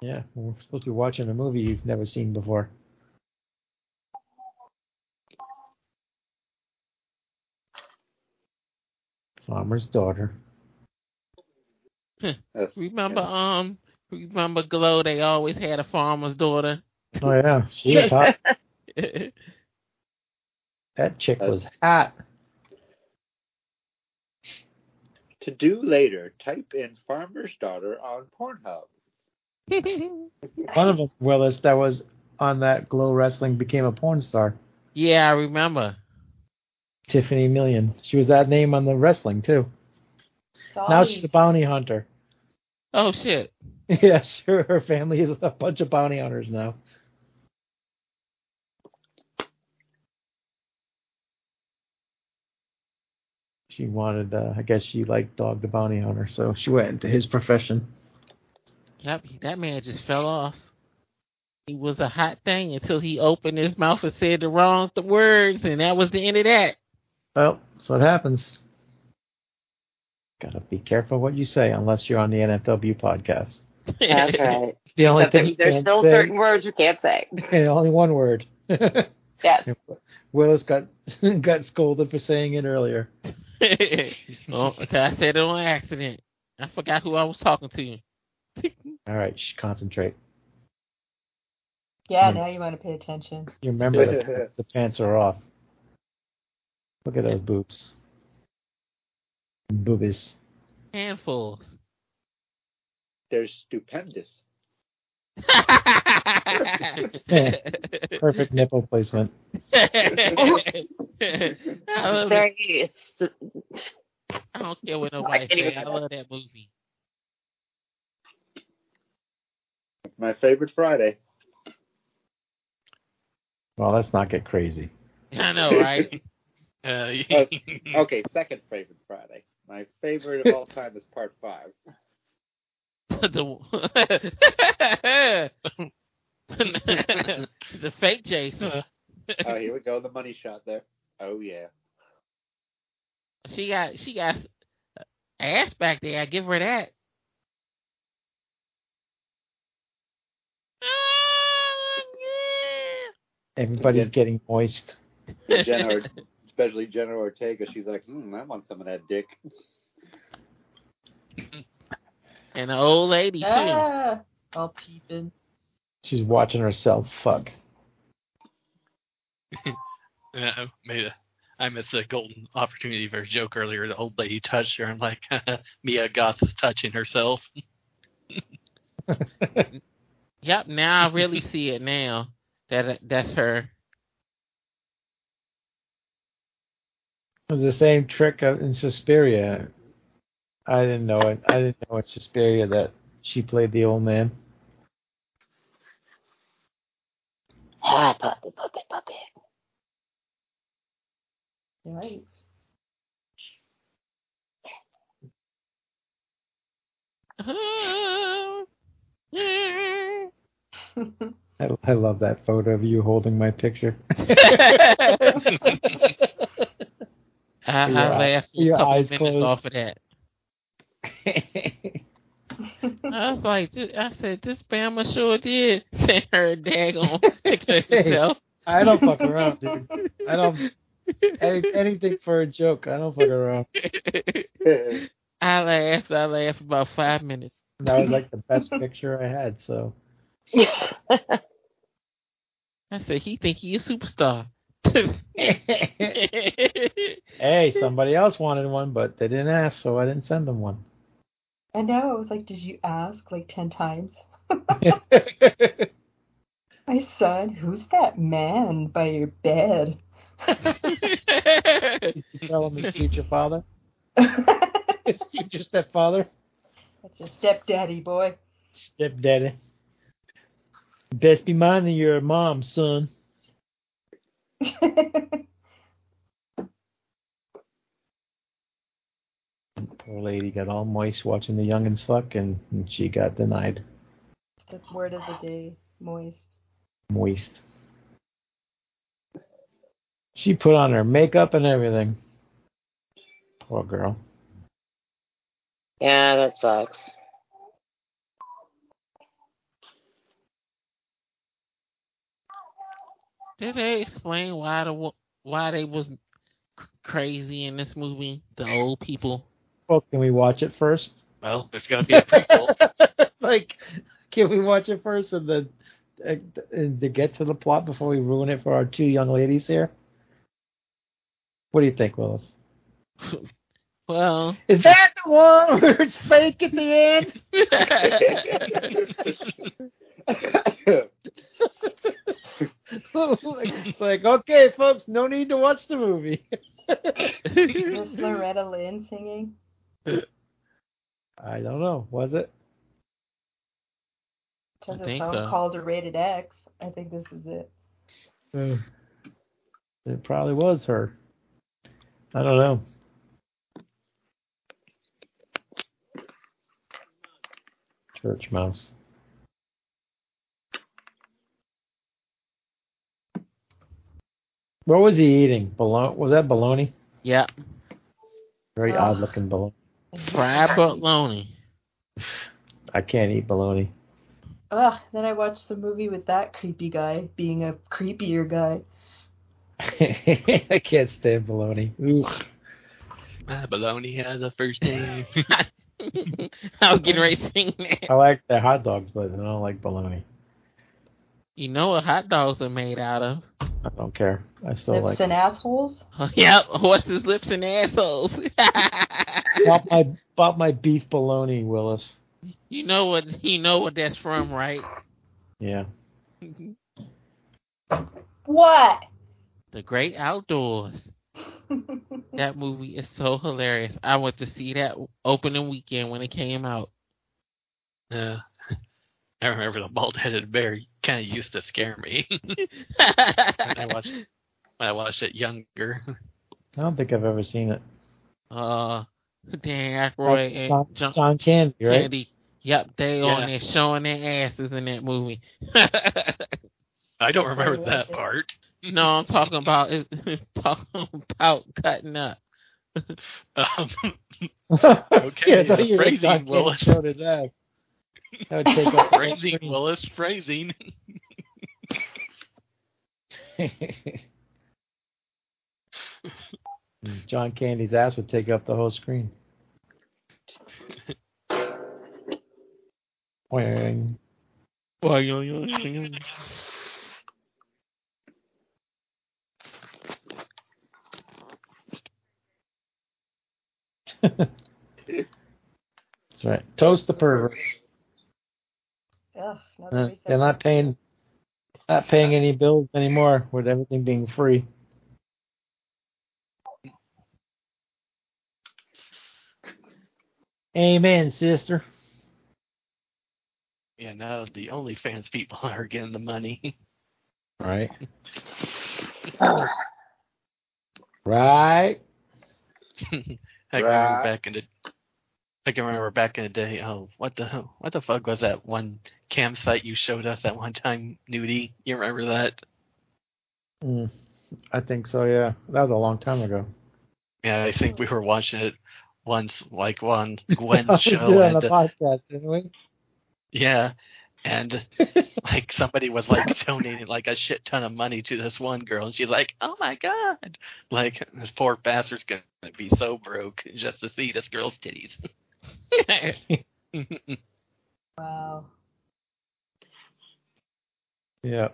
Yeah, we're supposed to be watching a movie you've never seen before. Farmer's Daughter. Remember Glow, they always had a farmer's daughter. Oh yeah, she was hot. That chick was hot. To do later, type in Farmer's Daughter on Pornhub. One of them, Willis, that was on that Glow Wrestling became a porn star. Yeah, I remember. Tiffany Million. She was that name on the wrestling, too. Golly. Now she's a bounty hunter. Oh, shit. Yeah, sure. Her family is a bunch of bounty hunters now. She wanted, I guess she liked Dog the Bounty Hunter, so she went into his profession. Yep, that man just fell off. He was a hot thing until he opened his mouth and said the words, and that was the end of that. Well, that's what happens. Gotta be careful what you say unless you're on the NFW podcast. That's right. The only thing there's still say, certain words you can't say. And only one word. Yes. Willis got scolded for saying it earlier. Oh, okay, I said it on accident. I forgot who I was talking to. All right, concentrate. Yeah, now you want to pay attention. You remember the pants are off. Look at those boobs. Boobies. Handfuls. They're stupendous. Perfect nipple placement. I don't care what nobody says. I love that movie. My favorite Friday. Well, let's not get crazy. I know, right? Okay, second favorite Friday. My favorite of all time is Part 5. The fake Jason. Oh, here we go. The money shot there. Oh, yeah. She got ass back there. I give her that. Everybody's getting moist. Especially Jenna Ortega. She's like, I want some of that dick. And an old lady, too. Ah, all peeping. She's watching herself fuck. I missed a golden opportunity for a joke earlier. The old lady touched her. I'm like, Mia Goth is touching herself. Yep, now I really see it now. That's her. It was the same trick in Suspiria. I didn't know in Suspiria that she played the old man. Ah, puppet. Right. I love that photo of you holding my picture. I laughed a couple minutes closed. Off of that. I was like, I said, this Bama sure did send her a daggone picture of herself. I don't fuck around, dude. I don't anything for a joke. I don't fuck around. I laughed about 5 minutes. That was like the best picture I had, so. I said, he think he a superstar. Hey, somebody else wanted one, but they didn't ask, so I didn't send them one. I know. I was like, did you ask like 10 times? My son, who's that man by your bed? Did you tell him he's future father? Is he your stepfather? That's your stepdaddy, boy. Stepdaddy. Best be minding your mom, son. Poor lady got all moist watching The Young and Slut, and she got denied. The word of the day, moist. Moist. She put on her makeup and everything. Poor girl. Yeah, that sucks. Did they explain why they was crazy in this movie? The old people. Well, can we watch it first? Well, there's gonna be a prequel. Like, can we watch it first and then to get to the plot before we ruin it for our two young ladies here? What do you think, Willis? Well, is that the one where it's fake at the end? It's like, okay, folks, no need to watch the movie. Was Loretta Lynn singing? I don't know. Was it? There's a song called A Rated X. I think this is it. It probably was her. I don't know. Church mouse. What was he eating? Was that bologna? Yeah. Very odd-looking bologna. Fried bologna. I can't eat bologna. Ugh, then I watched the movie with that creepy guy being a creepier guy. I can't stand bologna. Ooh. My bologna has a first name. I was getting ready to sing that. I like the hot dogs, but I don't like bologna. You know what hot dogs are made out of. I don't care. I still lips like lips and assholes? Yep, horses, lips, and assholes. Bought my beef bologna, Willis. You know what that's from, right? Yeah. What? The Great Outdoors. That movie is so hilarious. I went to see that opening weekend when it came out. I remember the bald-headed bear kind of used to scare me when I watched it younger. I don't think I've ever seen it. Dan Aykroyd and John Candy, right? Candy. Yep, they on there showing their asses in that movie. I don't remember that part. No, I'm talking about cutting up. Okay, yeah, phrasing, Willis. That would take up phrasing, Willis. Phrasing. John Candy's ass would take up the whole screen. Boing. Boing. That's right. Toast the perverts. Ugh, they're not paying any bills anymore with everything being free. Amen, sister. Yeah, now the OnlyFans people are getting the money. Right. Right. Back in the I can remember back in the day, what the fuck was that one campsite you showed us that one time, Nudie? You remember that? I think so, yeah. That was a long time ago. Yeah, I think we were watching it once, like on Gwen's show. We did on the podcast, didn't we? Yeah, and like somebody was like donating like a shit ton of money to this one girl, and she's like, "Oh my god!" Like this poor bastard's gonna be so broke just to see this girl's titties. Wow. Yeah,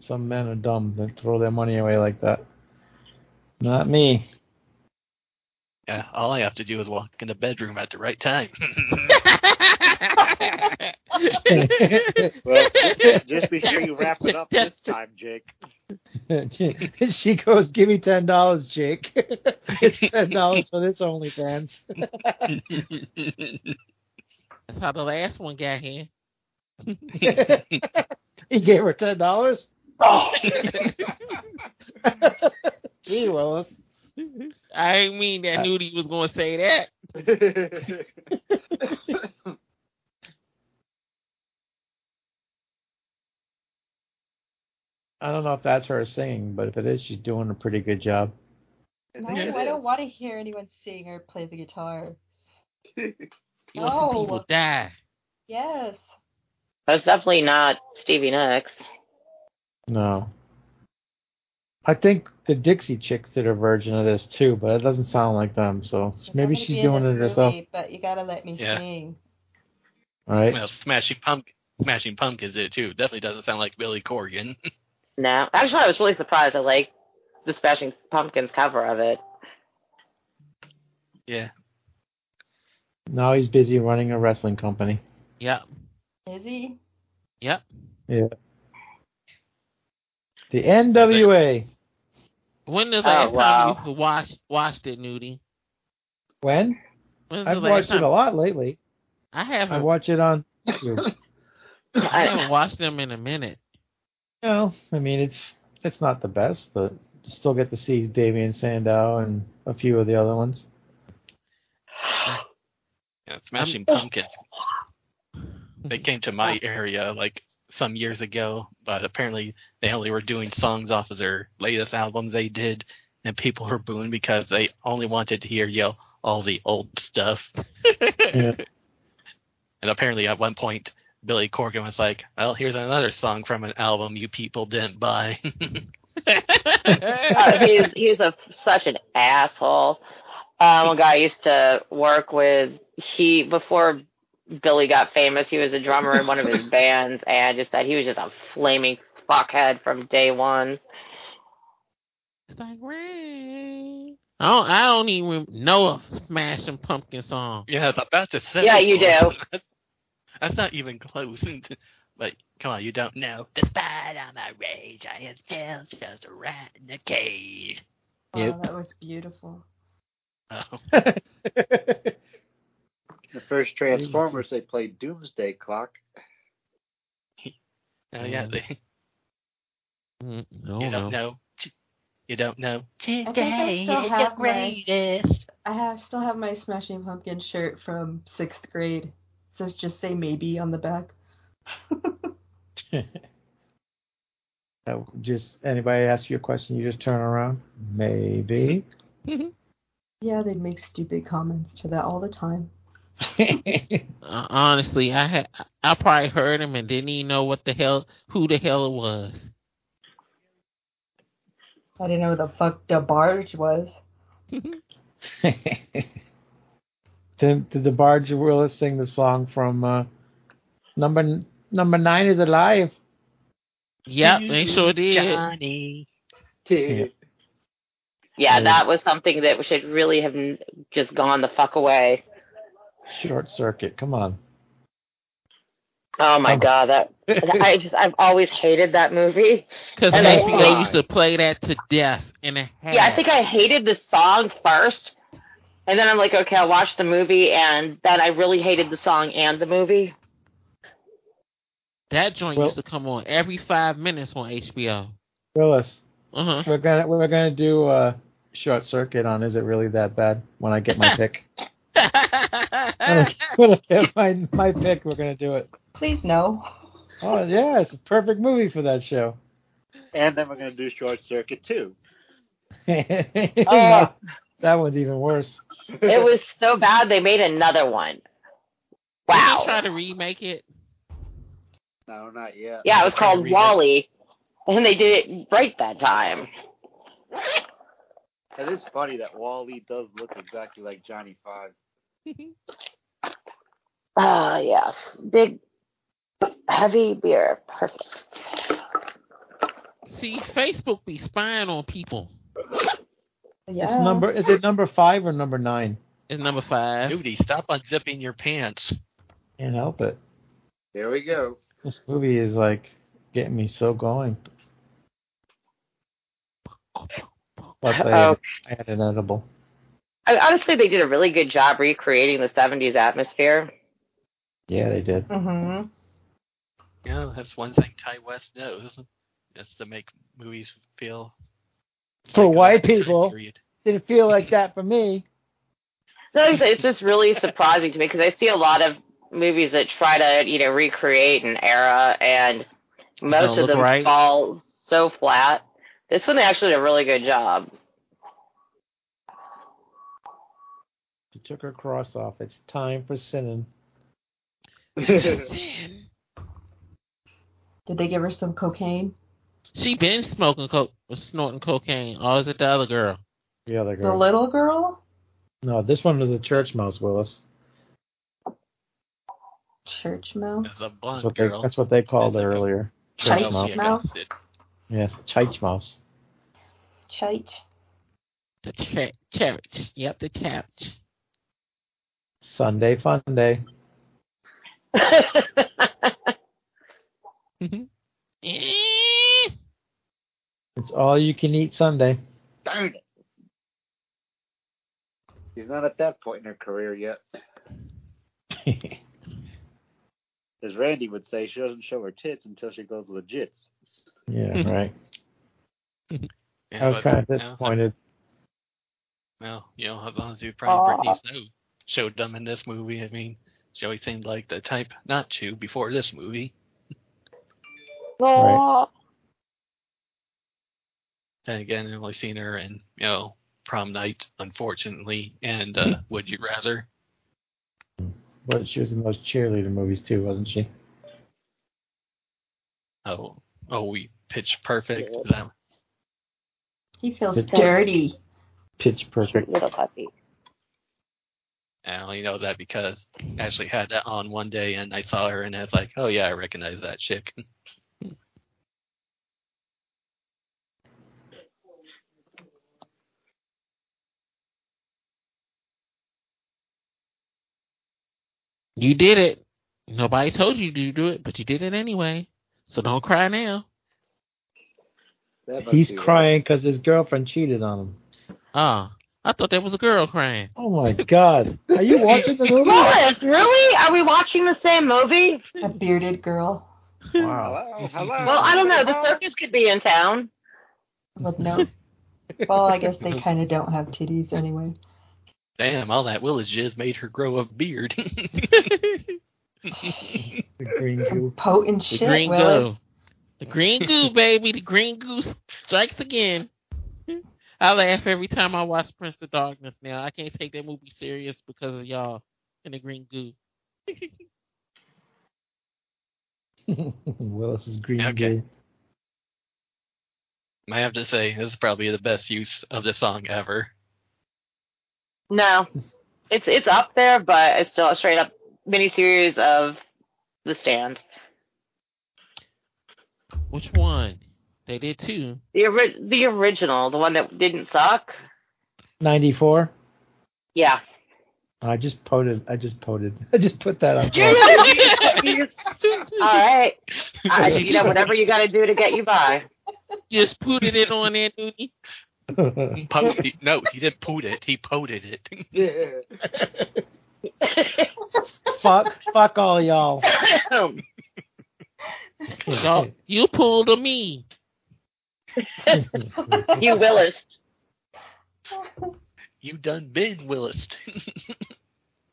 some men are dumb. They throw their money away like that. Not me. Yeah, all I have to do is walk in the bedroom at the right time. Well, just be sure you wrap it up this time, Jake. She goes, "Give me $10, Jake." It's $10 for this OnlyFans. That's how the last one got here. He gave her $10? Oh. Gee, Willis. I didn't mean that Nudie was going to say that. I don't know if that's her singing, but if it is, she's doing a pretty good job. I don't want to hear anyone sing or play the guitar. You want some people die. Yes. That's definitely not Stevie Nicks. No. I think the Dixie Chicks did a version of this too, but it doesn't sound like them. So maybe she's doing it herself. But you gotta let me sing. All right. Well, Smashing Pumpkins did it too. Definitely doesn't sound like Billy Corgan. No, actually, I was really surprised. I liked the Smashing Pumpkins cover of it. Yeah. Now he's busy running a wrestling company. Yeah. Is he? Yep. Yeah. The NWA. When was the last time you watched it, Nudie? When? I've watched it a lot lately. I haven't. I watch it on YouTube. I haven't watched them in a minute. No, I mean, it's not the best, but you still get to see Damian Sandow and a few of the other ones. Yeah, Smashing Pumpkins. They came to my area, like, some years ago, but apparently they only were doing songs off of their latest albums they did, and people were booing because they only wanted to hear all the old stuff. Yeah. And apparently at one point Billy Corgan was like, "Well, here's another song from an album you people didn't buy." He's such an asshole. A guy I used to work with, before Billy got famous, he was a drummer in one of his bands, and just that he was just a flaming fuckhead from day one. It's like, Ray. I don't even know a Smashing Pumpkins song. Yeah, I was about to say. Yeah, you do. That's not even close. Like, come on, you don't know. Despite all my rage, I am still just a rat in the cage. Oh, yep. That was beautiful. Oh. The first Transformers, they played Doomsday Clock. Oh yeah, you don't know. Today is the greatest. I still have my Smashing Pumpkin shirt from 6th grade. It says just say maybe on the back. Just anybody ask you a question, you just turn around. Maybe. Yeah, they make stupid comments to that all the time. Honestly, I probably heard him and didn't even know who the hell it was. I didn't know who the fuck DeBarge was. Did DeBarge Willis sing the song from number 9 is alive? Yep, they sure did. Johnny. Yeah, that was something that should really have just gone the fuck away. Short Circuit, come on. Oh my god, that I've always hated that movie. Because they used to play that to death in a half. Yeah, I think I hated the song first, and then I'm like, okay, I'll watch the movie, and then I really hated the song and the movie. That joint used to come on every 5 minutes on HBO. Willis, we're gonna do Short Circuit on Is It Really That Bad when I get my pick. When I get my pick, we're going to do it. Please, no. Oh, yeah, it's a perfect movie for that show. And then we're going to do Short Circuit 2. That one's even worse. It was so bad, they made another one. Wow. Did they try to remake it? No, not yet. Yeah, it was called Wall-E, and they did it right that time. It is funny that Wall-E does look exactly like Johnny 5. Ah, yes. Big, heavy beer. Perfect. See, Facebook be spying on people. Yeah. It's is it number 5 or number 9? It's number 5. Duty, stop unzipping your pants. Can't help it. There we go. This movie is like getting me so going. But I had an edible. Honestly, they did a really good job recreating the 70s atmosphere. Yeah, they did. Mm-hmm. Yeah, that's one thing Ty West knows. That's to make movies feel... For white people, didn't feel like that for me. No, it's just really surprising to me because I see a lot of movies that try to, recreate an era, and most of them fall so flat. This one they actually did a really good job. She took her cross off. It's time for sinning. Did they give her some cocaine? She been snorting cocaine. Or is it the other girl? The other girl. The little girl? No, this one was a church mouse, Willis. Church mouse? It's a blunt girl. That's what they called it earlier. Church mouse? Yes, church mouse. Church. The church. Yep, the church. Sunday fun day. It's all you can eat Sunday. Darn it. She's not at that point in her career yet. As Randy would say, she doesn't show her tits until she goes legit. Yeah, right. I was kind of disappointed. Well, as long as you probably Britney Snow showed them in this movie. I mean, she always seemed like the type not to before this movie. Right. And again, I've only seen her in, Prom Night, unfortunately, and Would You Rather. But she was in those cheerleader movies, too, wasn't she? Oh, we Pitch Perfect. Yeah. Them. He feels dirty. Pitch Perfect. Little puppy. I only know that because I actually had that on one day, and I saw her, and I was like, oh, yeah, I recognize that chick. You did it. Nobody told you to do it, but you did it anyway. So don't cry now. He's crying because his girlfriend cheated on him. I thought that was a girl crying. Oh, my God. Are you watching the movie? Willis, really? Are we watching the same movie? A bearded girl. Wow. Hello. Well, I don't know. The circus could be in town. But no. Well, I guess they kind of don't have titties anyway. Damn, all that Willis jizz made her grow a beard. The green goo. Potent shit, the green Willis. Goo. The green goo, baby. The green goo strikes again. I laugh every time I watch Prince of Darkness now. I can't take that movie serious because of y'all and the green goo. Willis is green goo. I have to say, this is probably the best use of this song ever. No, it's up there, but it's still a straight up miniseries of The Stand. Which one? They did two. The original, the one that didn't suck. 94. Yeah. I just put that on. All right. Whatever you got to do to get you by. Just pooted it on there, dude. No, he didn't poot it. He poted it. Fuck all y'all. Y'all, you pulled a me. You Willis. You done been Willis.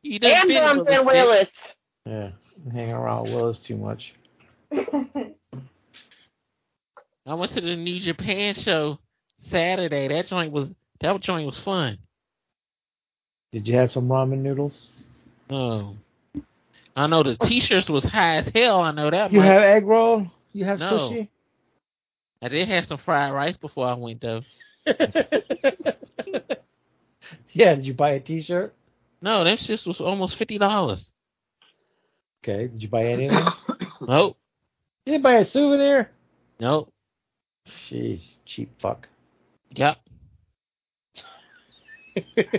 And John Finn Willis. Yeah, I'm hanging around with Willis too much. I went to the New Japan show Saturday. That joint was fun. Did you have some ramen noodles? No. I know the t-shirts was high as hell. I know that. You have egg roll? You have sushi? I did have some fried rice before I went, though. Yeah, did you buy a t-shirt? No, that shit was almost $50. Okay, did you buy anything? Nope. You didn't buy a souvenir? Nope. Jeez, cheap fuck. Yep.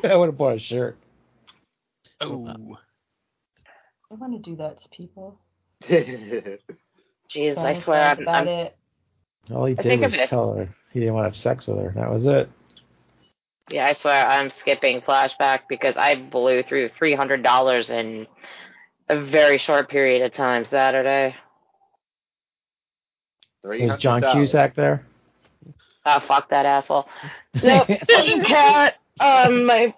I would have bought a shirt. Oh. I want to do that to people. Jeez, I swear about it. All he did was tell her he didn't want to have sex with her. That was it. Yeah, I swear I'm skipping flashback because I blew through $300 in a very short period of time Saturday. Was John Cusack there? Oh, fuck that asshole. No, fucking cat. Ian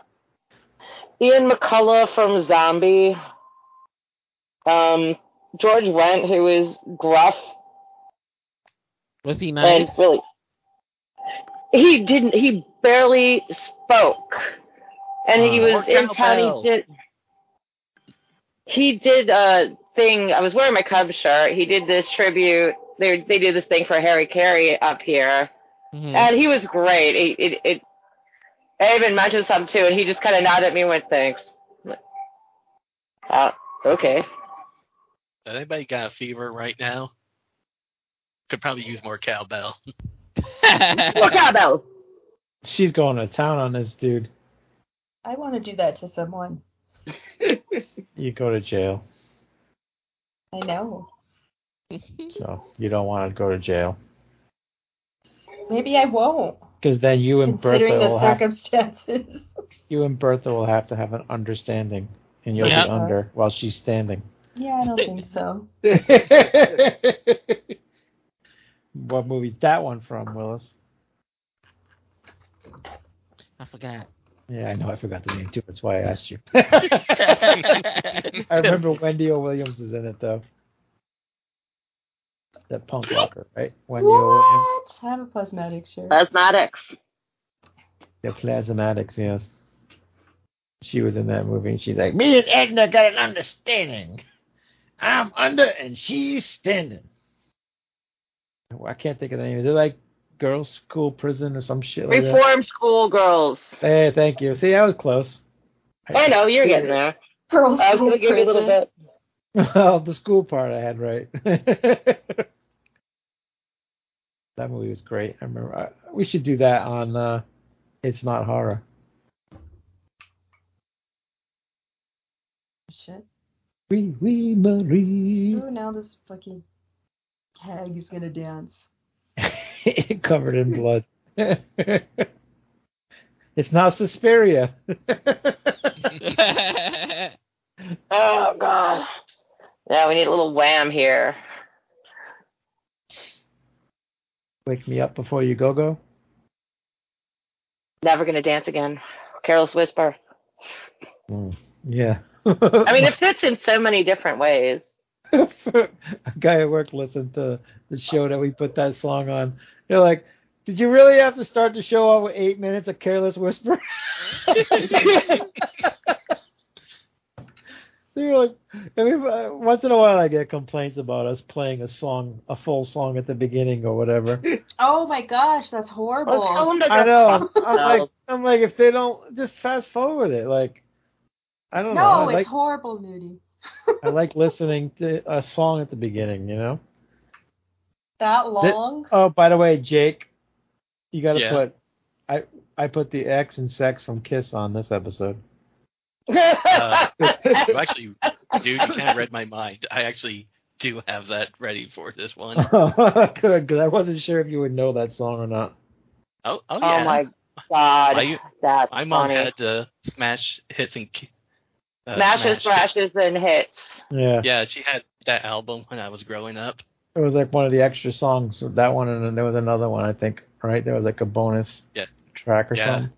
McCullough from Zombie. George Wendt, who is gruff. Was he nice? And really, he didn't. He barely spoke, and he was intelligent. He did a thing. I was wearing my Cubs shirt. He did this tribute. They do this thing for Harry Carey up here, and he was great. I even mentioned something too, and he just kind of nodded at me and went, "Thanks." Okay. Has anybody got a fever right now? Could probably use more cowbell. More cowbell! She's going to town on this dude. I want to do that to someone. You go to jail. I know. So, you don't want to go to jail. Maybe I won't. Because then you and Bertha will have... Considering the circumstances. You and Bertha will have to have an understanding. And you'll be under while she's standing. Yeah, I don't think so. What movie is that one from, Willis? I forgot. Yeah, I know. I forgot the name, too. That's why I asked you. I remember Wendy O. Williams is in it, though. That punk rocker, right? Wendy O. Williams. I have a plasmatic shirt. Plasmatics. The Plasmatics, yes. She was in that movie, and she's like, me and Edna got an understanding. I'm under, and she's standing. I can't think of the name. Is it like girls' school prison or some shit like that? Reform school girls. Hey, thank you. See, I was close. I know, you're getting there. Girls' I was going to give you a little bit. Well, the school part I had right. That movie was great. I remember. We should do that on It's Not Horror. Shit. We Marie. Oh, now this fucking... Hag is gonna dance. Covered in blood. It's not Suspiria. Oh god. Yeah, we need a little Wham here. Wake me up before you go. Never gonna dance again. Careless Whisper. Yeah. I mean, it fits in so many different ways. A guy at work listened to the show that we put that song on. They're like, did you really have to start the show off with 8 minutes of Careless Whisper? They were like, I mean, once in a while I get complaints about us playing a full song at the beginning or whatever. Oh my gosh, that's horrible. I know. I'm like, if they don't, just fast forward it. Like, I don't know. No, it's horrible, Nudie. I like listening to a song at the beginning, you know? That long? Oh, by the way, Jake, you got to put... I put the X and sex from Kiss on this episode. Actually, dude, you kind of read my mind. I actually do have that ready for this one. Good, because I wasn't sure if you would know that song or not. Oh yeah. Oh, my God. That's funny. My mom had to smash hits and... Smashes, thrashes, and hits. Yeah, she had that album when I was growing up. It was like one of the extra songs. That one, and then there was another one, I think, right? There was like a bonus track or something.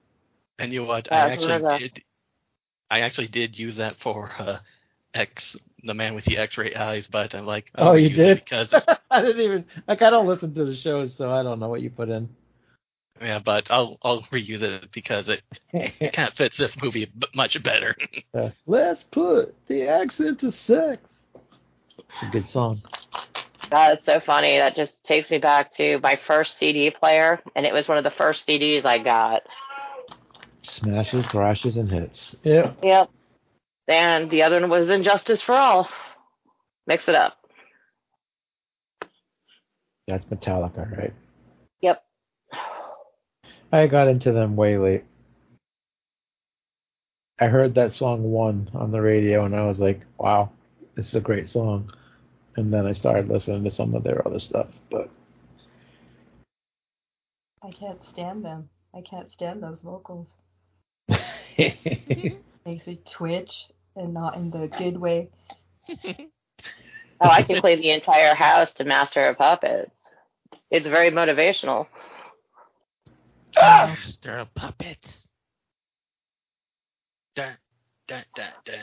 And you know what? I actually did I actually did use that for the man with the X-ray eyes, but I'm like, oh, you did? Because I didn't even I don't listen to the shows, so I don't know what you put in. Yeah, but I'll reuse it because it kind of fits this movie much better. Let's put the X into sex. It's a good song. That's so funny. That just takes me back to my first CD player, and it was one of the first CDs I got. Smashes, thrashes, and hits. Yep. Yep. And the other one was Injustice for All. Mix it up. That's Metallica, right? Yep. I got into them way late. I heard that song "One" on the radio, and I was like, wow, this is a great song. And then I started listening to some of their other stuff, but I can't stand them. I can't stand those vocals. Makes me twitch, and not in the good way. Oh, I can play the entire house to Master of Puppets. It's very motivational. Master of Puppets. Dun, dun, dun, dun.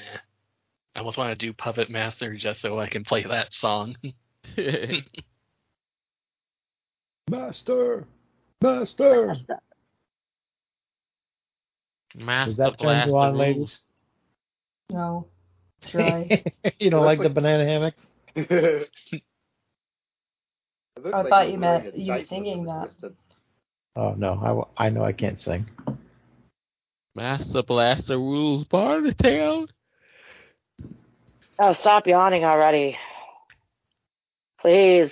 I almost want to do Puppet Master just so I can play that song. Master! Master! Master! Does that turn you on, ladies? No. Try. You don't like the banana hammock? I thought you meant you singing that. Oh, no. I know I can't sing. Master Blaster rules Bartertown. Oh, stop yawning already. Please.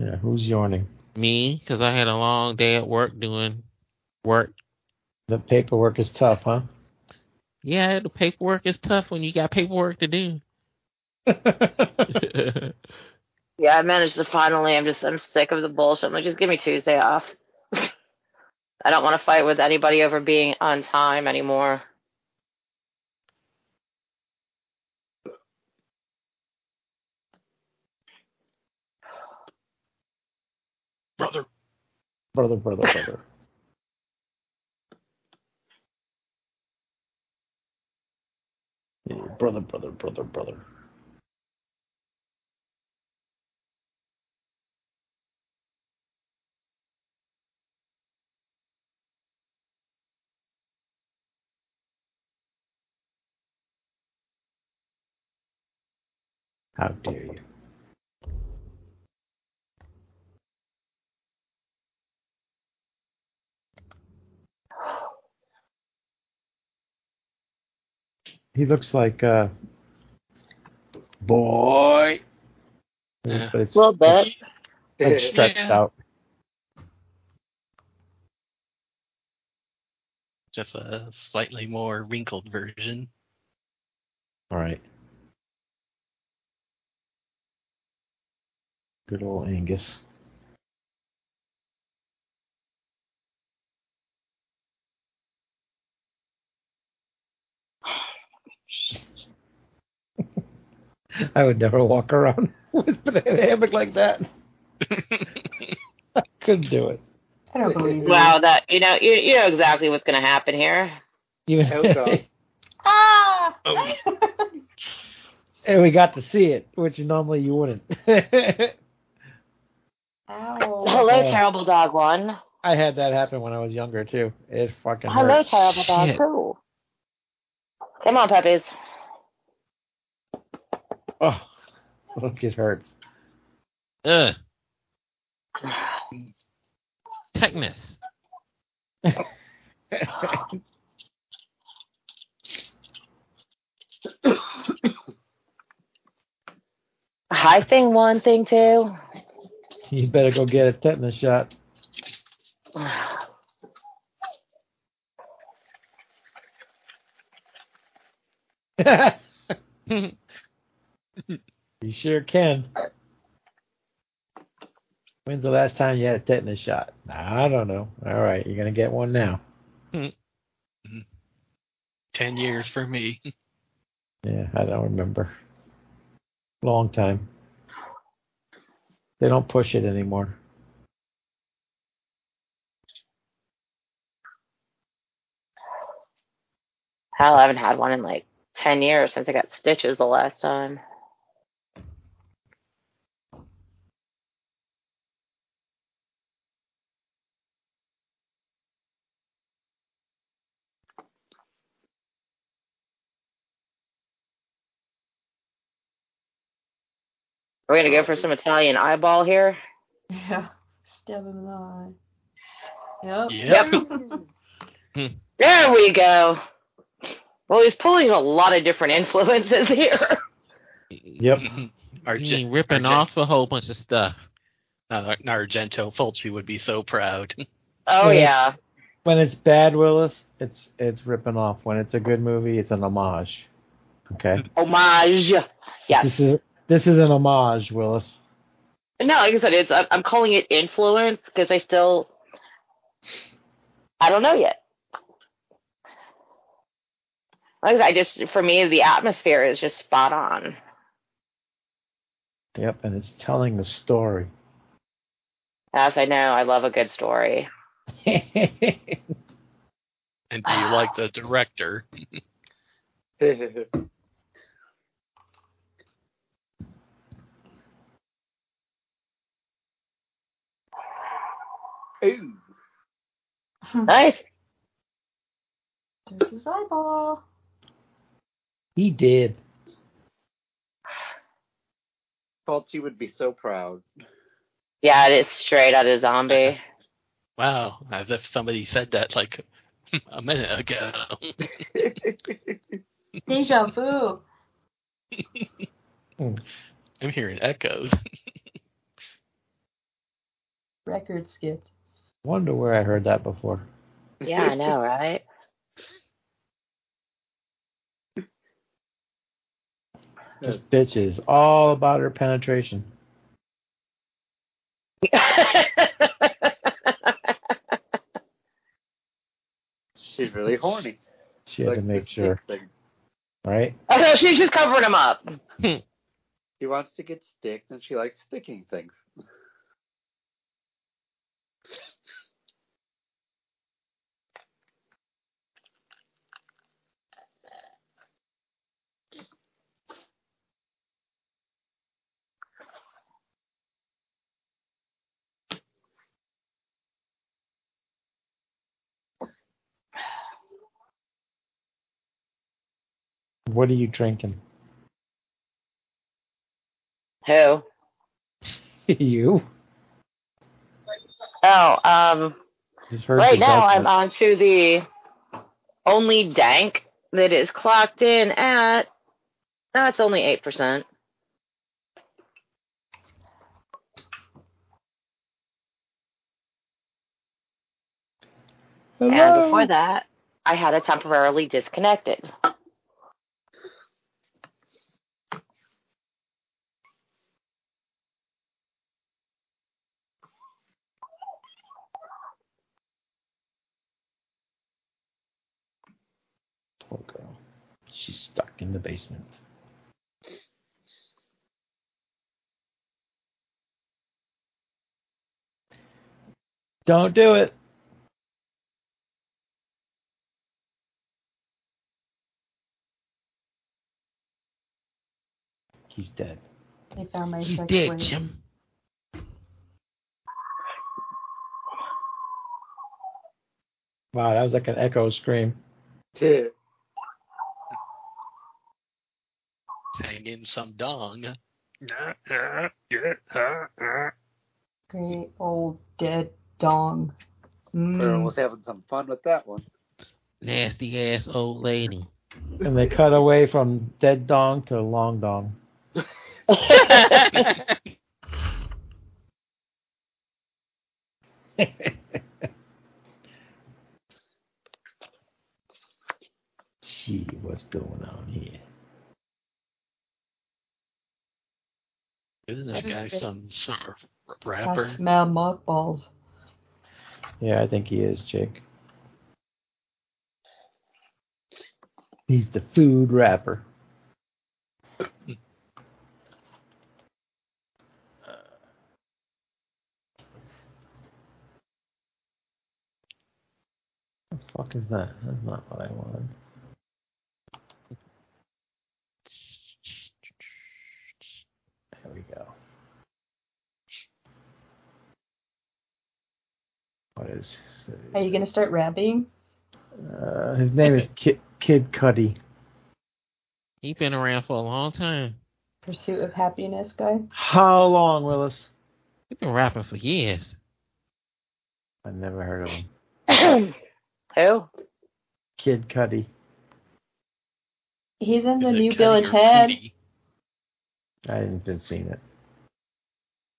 Yeah, who's yawning? Me, because I had a long day at work doing work. The paperwork is tough, huh? Yeah, the paperwork is tough when you got paperwork to do. Yeah, I managed to finally, I'm sick of the bullshit. I'm like, just give me Tuesday off. I don't want to fight with anybody over being on time anymore. Brother. Yeah, brother. How dare you? He looks like boy, yeah. But it's well, like stretched out. Just a slightly more wrinkled version. All right. Good old Angus. I would never walk around with a hammock like that. I couldn't do it. I don't believe it. Wow, that you know exactly what's going to happen here. Ah! Oh. And we got to see it, which normally you wouldn't. Ow. Hello, Terrible Dog 1. I had that happen when I was younger too. It fucking hurt. Hello, Terrible Dog 2. Come on, puppies. Oh, look, it hurts. Ugh. Tetanus. High thing one, thing two. You better go get a tetanus shot. You sure can. When's the last time you had a tetanus shot? I don't know. All right, you're going to get one now. 10 years for me. Yeah, I don't remember. Long time. They don't push it anymore. Hell, I haven't had one in like 10 years since I got stitches the last time. We're going to go for some Italian eyeball here. Yeah. Stab him in the eye. Yep. There we go. Well, he's pulling a lot of different influences here. Yep. He's ripping off a whole bunch of stuff. Argento Fulci would be so proud. Oh, yeah. When it's bad, Willis, it's ripping off. When it's a good movie, it's an homage. Okay? Homage. Yes. This is an homage, Willis. No, like I said, I'm calling it influence because I don't know yet. Like I just, for me, the atmosphere is just spot on. Yep, and it's telling the story. As I know, I love a good story. And do you like the director? Ooh. Nice. There's his eyeball. He did. Fulci would be so proud. Yeah, it is straight out of Zombie. Wow, as if somebody said that like a minute ago. Deja vu. I'm hearing echoes. Record skit. Wonder where I heard that before. Yeah, I know, right? This bitch is all about her penetration. She's really horny. She had to make sure. Thing. Right? Oh, no, she's just covering him up. She wants to get sticked, and she likes sticking things. What are you drinking? Who? You. Oh, right now I'm on to the only dank that is clocked in at, no, it's only 8%. Hello. And before that, I had it temporarily disconnected. Poor girl. She's stuck in the basement. Don't do it. He's dead. They found my sex ring. Jim. Wow, that was like an echo scream. Dude. Hang in some dong. Great old dead dong. We're almost having some fun with that one. Nasty ass old lady. And they cut away from dead dong to long dong. Gee, what's going on here? Isn't that guy some rapper? I smell mothballs. Yeah, I think he is, Jake. He's the food rapper. What the fuck is that? That's not what I wanted. What is? Are you going to start rapping? His name is Kid Cudi. He's been around for a long time. Pursuit of Happiness guy? How long, Willis? He's been rapping for years. I've never heard of him. Who? Kid Cudi. He's in the new Bill and Ted. I haven't seen it.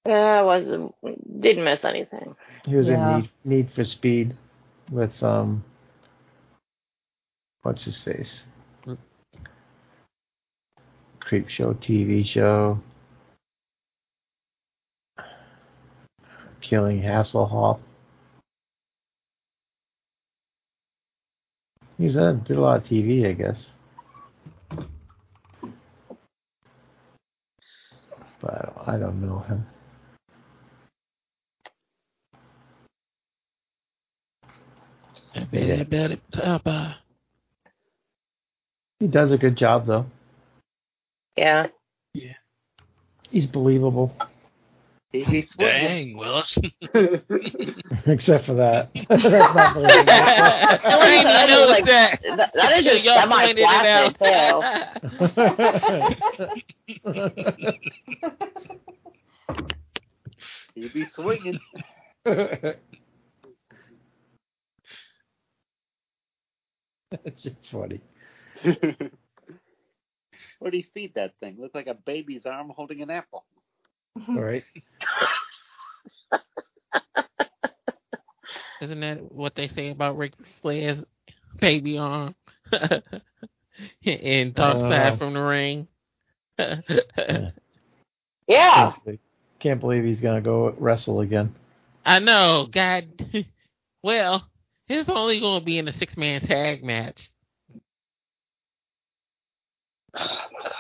Didn't miss anything. He was in Need for Speed with what's his face? Creep Show TV show. Killing Hasselhoff. He's did a lot of TV, I guess. But I don't know him. I bet about it, Papa. He does a good job, though. Yeah. Yeah. He's believable. He's dang, Willis. Except for that. That's not believable. I know like, that is just semi-plastic, too. He be swinging. That's just funny. Where do you feed that thing? Looks like a baby's arm holding an apple. All right. Isn't that what they say about Ric Flair's baby arm? And Dark Side from the Ring. Yeah. Can't believe he's going to go wrestle again. I know. God. Well, he's only going to be in a 6-man tag match. Oh my God.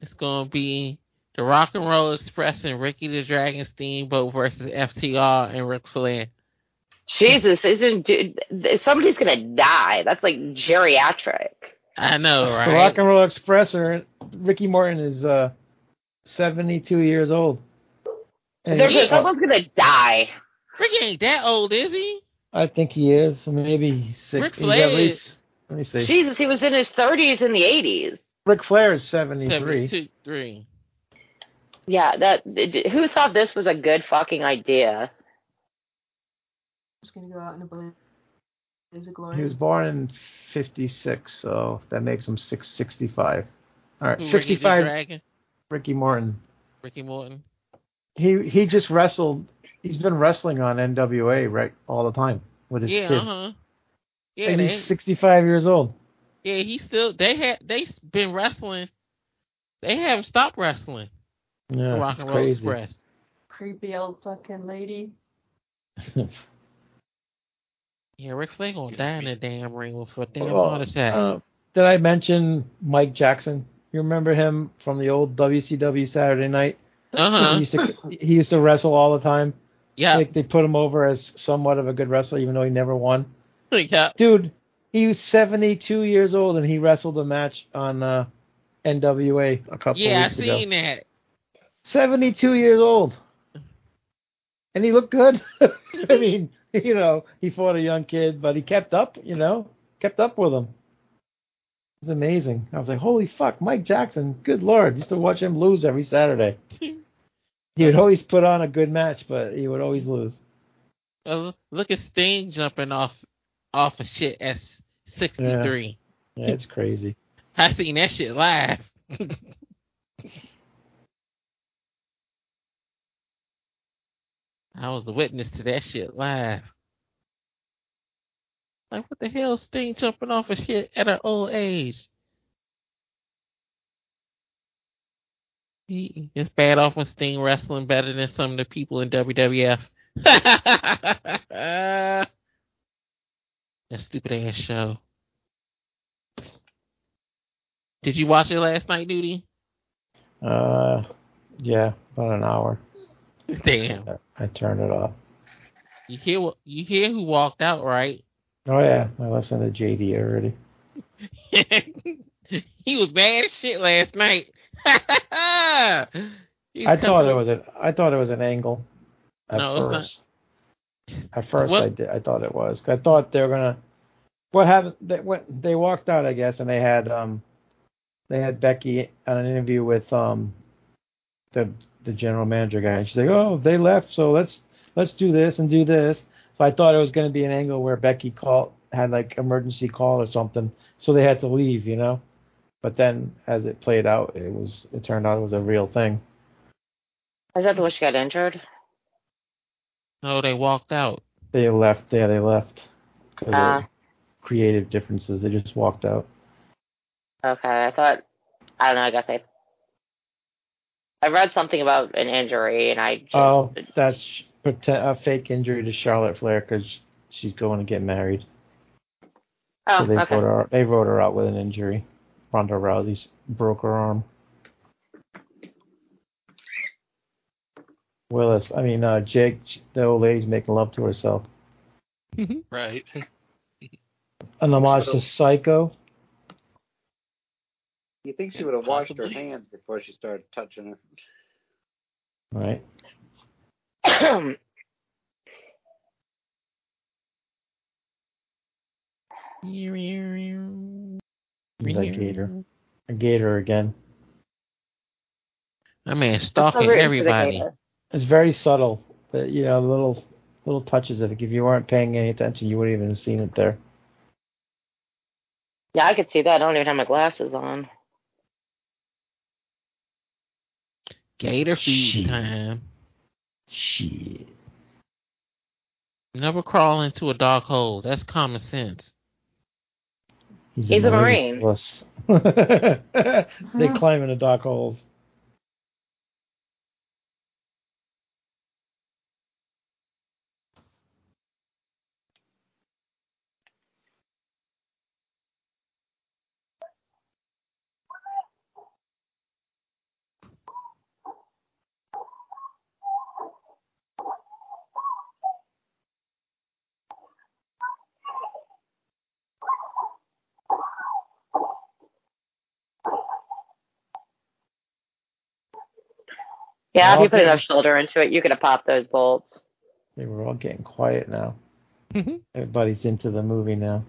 It's going to be the Rock and Roll Express and Ricky the Dragon Steamboat versus FTR and Ric Flair. Jesus, somebody's going to die. That's like geriatric. I know, right? The Rock and Roll Express, Ricky Morton is 72 years old. Someone's going to die. Ricky ain't that old, is he? I think he is. Maybe 60. Ric Flair is. Let me see. Jesus, he was in his 30s in the 80s. Ric Flair is 73. 73. Yeah, who thought this was a good fucking idea? I'm just going to go out in a blaze of glory. He was born in 56, so that makes him 65. All right, 65. Ricky Morton. He just wrestled. He's been wrestling on NWA right all the time with his kid. Uh-huh. Yeah, and he's 65 years old. Yeah, he's still. They've been wrestling. They haven't stopped wrestling. Yeah, Rock and Roll Express. Creepy old fucking lady. Yeah, Ric Flair gonna die in the damn ring with a damn heart attack. Did I mention Mike Jackson? You remember him from the old WCW Saturday Night? Uh-huh. He used to wrestle all the time. Yeah. Like they put him over as somewhat of a good wrestler, even though he never won. Yeah. Dude, he was 72 years old, and he wrestled a match on NWA a couple weeks ago. Yeah, I seen that. 72 years old. And he looked good. I mean, you know, he fought a young kid, but he kept up with him. It was amazing. I was like, holy fuck, Mike Jackson, good Lord. I used to watch him lose every Saturday. He would always put on a good match, but he would always lose. Look at Sting jumping off of shit at 63. Yeah, it's crazy. I seen that shit live. I was a witness to that shit live. Like, what the hell is Sting jumping off of shit at an old age? It's bad off when Sting wrestling better than some of the people in WWF. That stupid ass show. Did you watch it last night, Nudie? Yeah, about an hour. Damn. I turned it off. You hear who walked out, right? Oh yeah, I listened to JD already. He was bad as shit last night. I thought it was an angle. No, it's not. At first, I thought it was. I thought they were gonna. They walked out, I guess, and they had Becky on an interview with the general manager guy, and she's like, "Oh, they left, so let's do this and do this." So I thought it was going to be an angle where Becky had like emergency call or something, so they had to leave, you know. But then, as it played out, it turned out it was a real thing. Is that the way she got injured? No, they walked out. They left. Yeah, they left. Because of creative differences, they just walked out. Okay, I don't know. I guess I read something about an injury, and I just... Oh, that's a fake injury to Charlotte Flair because she's going to get married. Oh, so okay. They wrote her out with an injury. Ronda Rousey broke her arm. Jake, the old lady's making love to herself. Right. An homage to Psycho. You think she would have washed her hands before she started touching her? Right. He's a gator. A gator again. I mean, stalking everybody. It's very subtle, but little touches of it. If you weren't paying any attention, you wouldn't even have seen it there. Yeah, I could see that. I don't even have my glasses on. Gator feed time. Shit. Never crawl into a dark hole. That's common sense. He's a Marine. They climb into dark holes. Yeah, if you put enough shoulder into it, you could have popped those bolts. They were all getting quiet now. Everybody's into the movie now.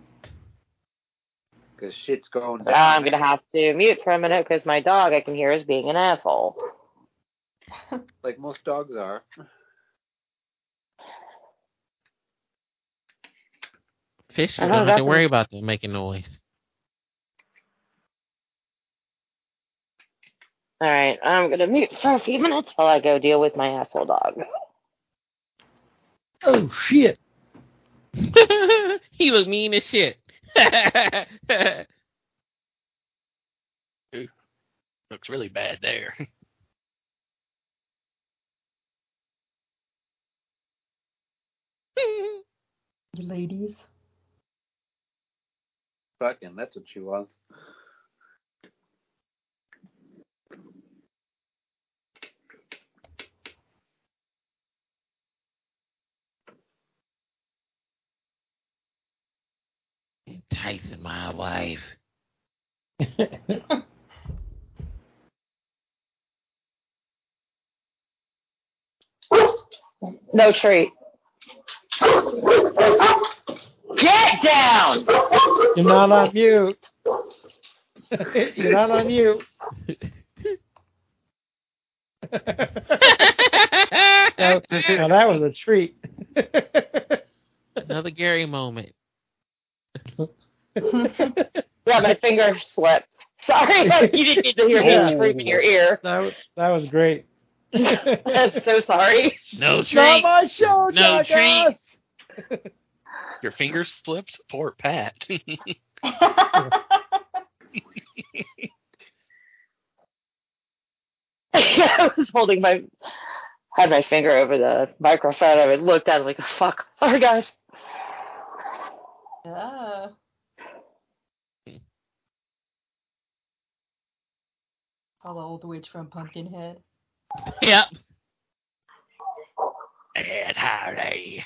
Because shit's going down. I'm going to have to mute for a minute because my dog, I can hear, is being an asshole. Like most dogs are. Fish, you don't have to worry about them making noise. All right, I'm going to mute for a few minutes while I go deal with my asshole dog. Oh, shit. He was mean as shit. Ooh, looks really bad there. You ladies. Fucking, that's what she wants. Enticing my wife. No treat. Get down! You're not on mute. You're not on mute. Now that was a treat. Another Gary moment. Yeah, my finger slipped. Sorry, you didn't need to hear me scream in your ear. That was great. I'm so sorry. No treat. My show, no treat. Your finger slipped? Poor Pat. I was holding my finger over the microphone. I would look down like, fuck. Sorry, guys. Oh. All the old witch from Pumpkinhead. Yep. And howdy.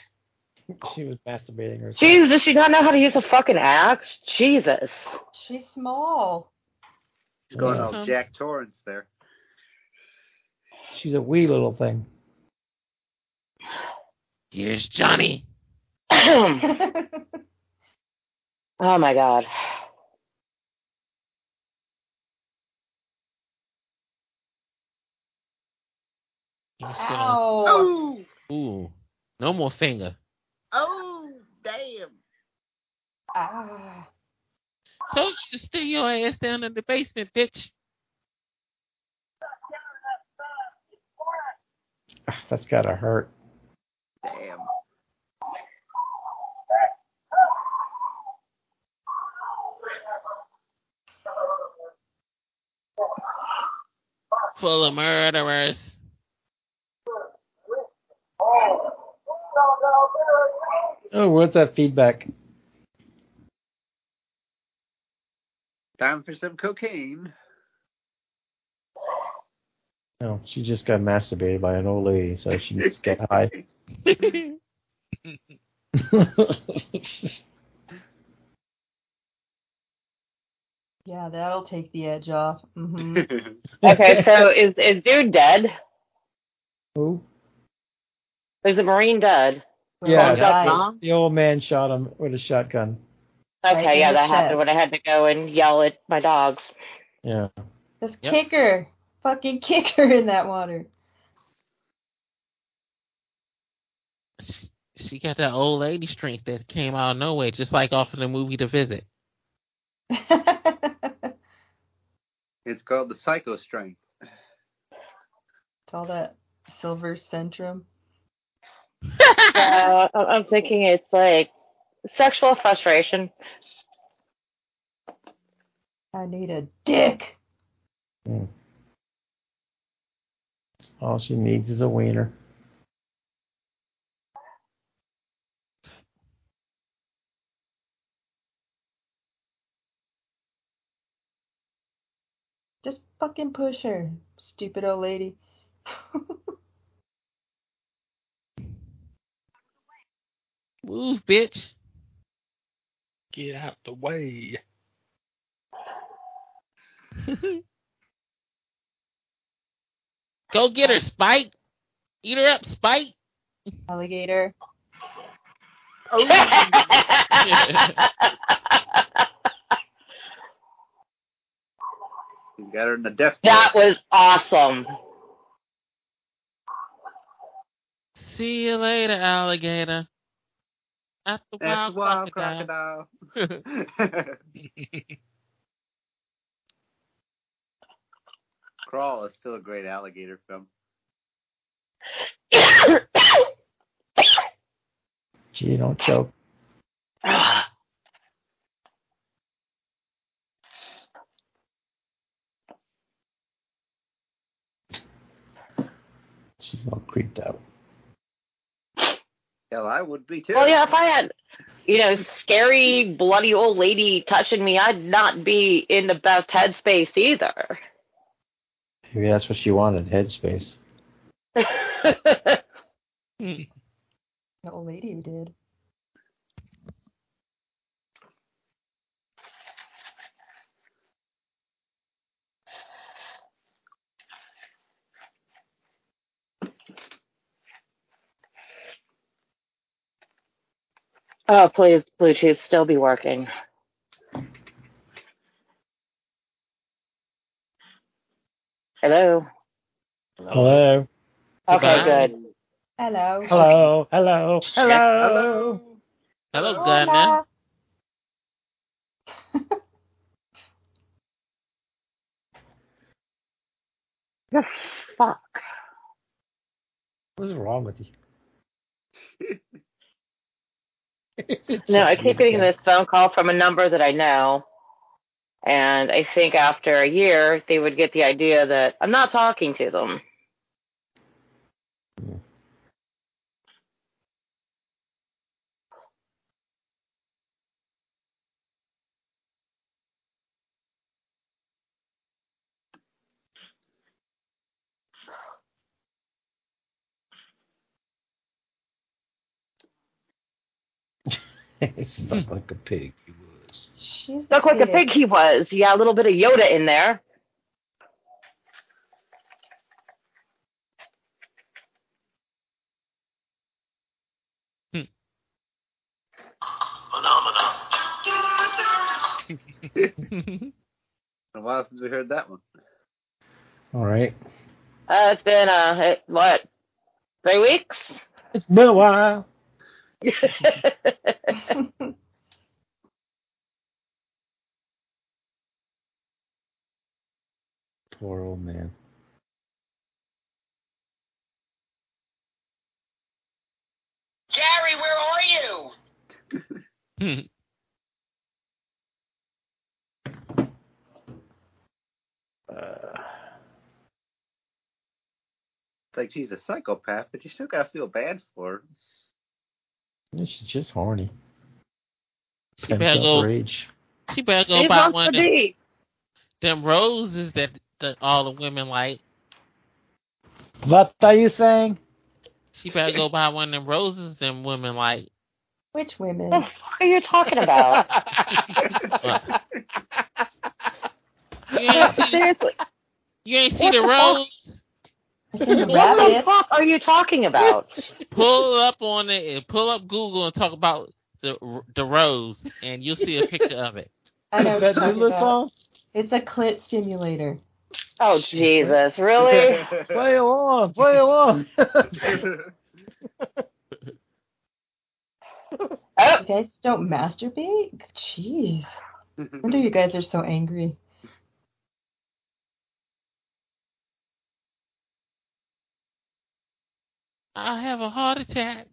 She was masturbating herself. Jesus, does she not know how to use a fucking axe? Jesus. She's small. She's going off Jack Torrance there. She's a wee little thing. Here's Johnny. Oh, my God. Ow. Ooh. No more finger. Oh, damn. Ah. Told you to stay your ass down in the basement, bitch. That's gotta hurt. Damn. Full of murderers. Oh, where's that feedback? Time for some cocaine. No, she just got masturbated by an old lady, so she needs to get high. Yeah, that'll take the edge off. Mm-hmm. Okay, so is dude dead? Who? There's a Marine dead. Yeah, the old man shot him with a shotgun. Okay, right, yeah, that happened when I had to go and yell at my dogs. Yeah. Just kick her. Fucking kick her in that water. She got that old lady strength that came out of nowhere, just like off of the movie The Visit. It's called the Psycho strength. It's all that silver centrum. I'm thinking it's like sexual frustration. I need a dick. Mm. All she needs is a wiener. Just fucking push her, stupid old lady. Move, bitch. Get out the way. Go get her, Spike. Eat her up, Spike. Alligator. Oh. You got her in the death. That was awesome. See you later, alligator. At the wild crocodile. Crawl is still a great alligator film. Gee, don't choke. She's all creeped out. Hell, I would be too. Well, yeah, if I had, scary, bloody old lady touching me, I'd not be in the best headspace either. Maybe that's what she wanted, headspace. The old lady did. Oh, please, Bluetooth, still be working. Hello. Hello. Okay, goodbye. Good. Hello. Hello. Hello. Hello. Hello, Ghana. The fuck? What's wrong with you? No, I keep getting this phone call from a number that I know. And I think after a year, they would get the idea that I'm not talking to them. Stuck like a pig, he was. Stuck like a pig, he was. Yeah, a little bit of Yoda in there. Phenomena. A while since we heard that one. All right. It's been, 3 weeks? It's been a while. Poor old man. Gary, where are you? It's like she's a psychopath, but you still gotta feel bad for her. Yeah, she's just horny. She better go buy one of them roses that all the women like. What are you saying? She better go buy one of them roses them women like. Which women? What the fuck are you talking about? You ain't see the rose? What the fuck are you talking about? Pull up on it and pull up Google and talk about the rose, and you'll see a picture of it. I know what you're talking about. It's a clit stimulator. Oh, Jesus, really? Play along. You guys don't masturbate? Jeez. I wonder you guys are so angry. I'll have a heart attack.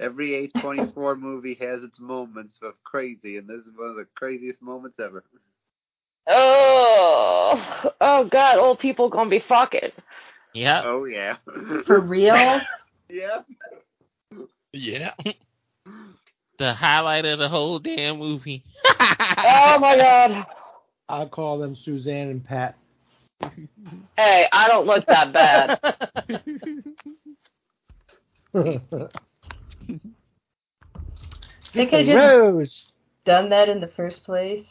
Every A24 movie has its moments of crazy, and this is one of the craziest moments ever. Oh God, old people gonna be fucking. Yeah. Oh, yeah. For real? Yeah. Yeah. The highlight of the whole damn movie. Oh, my God. I call them Suzanne and Pat. Hey, I don't look that bad. Think I just done that in the first place.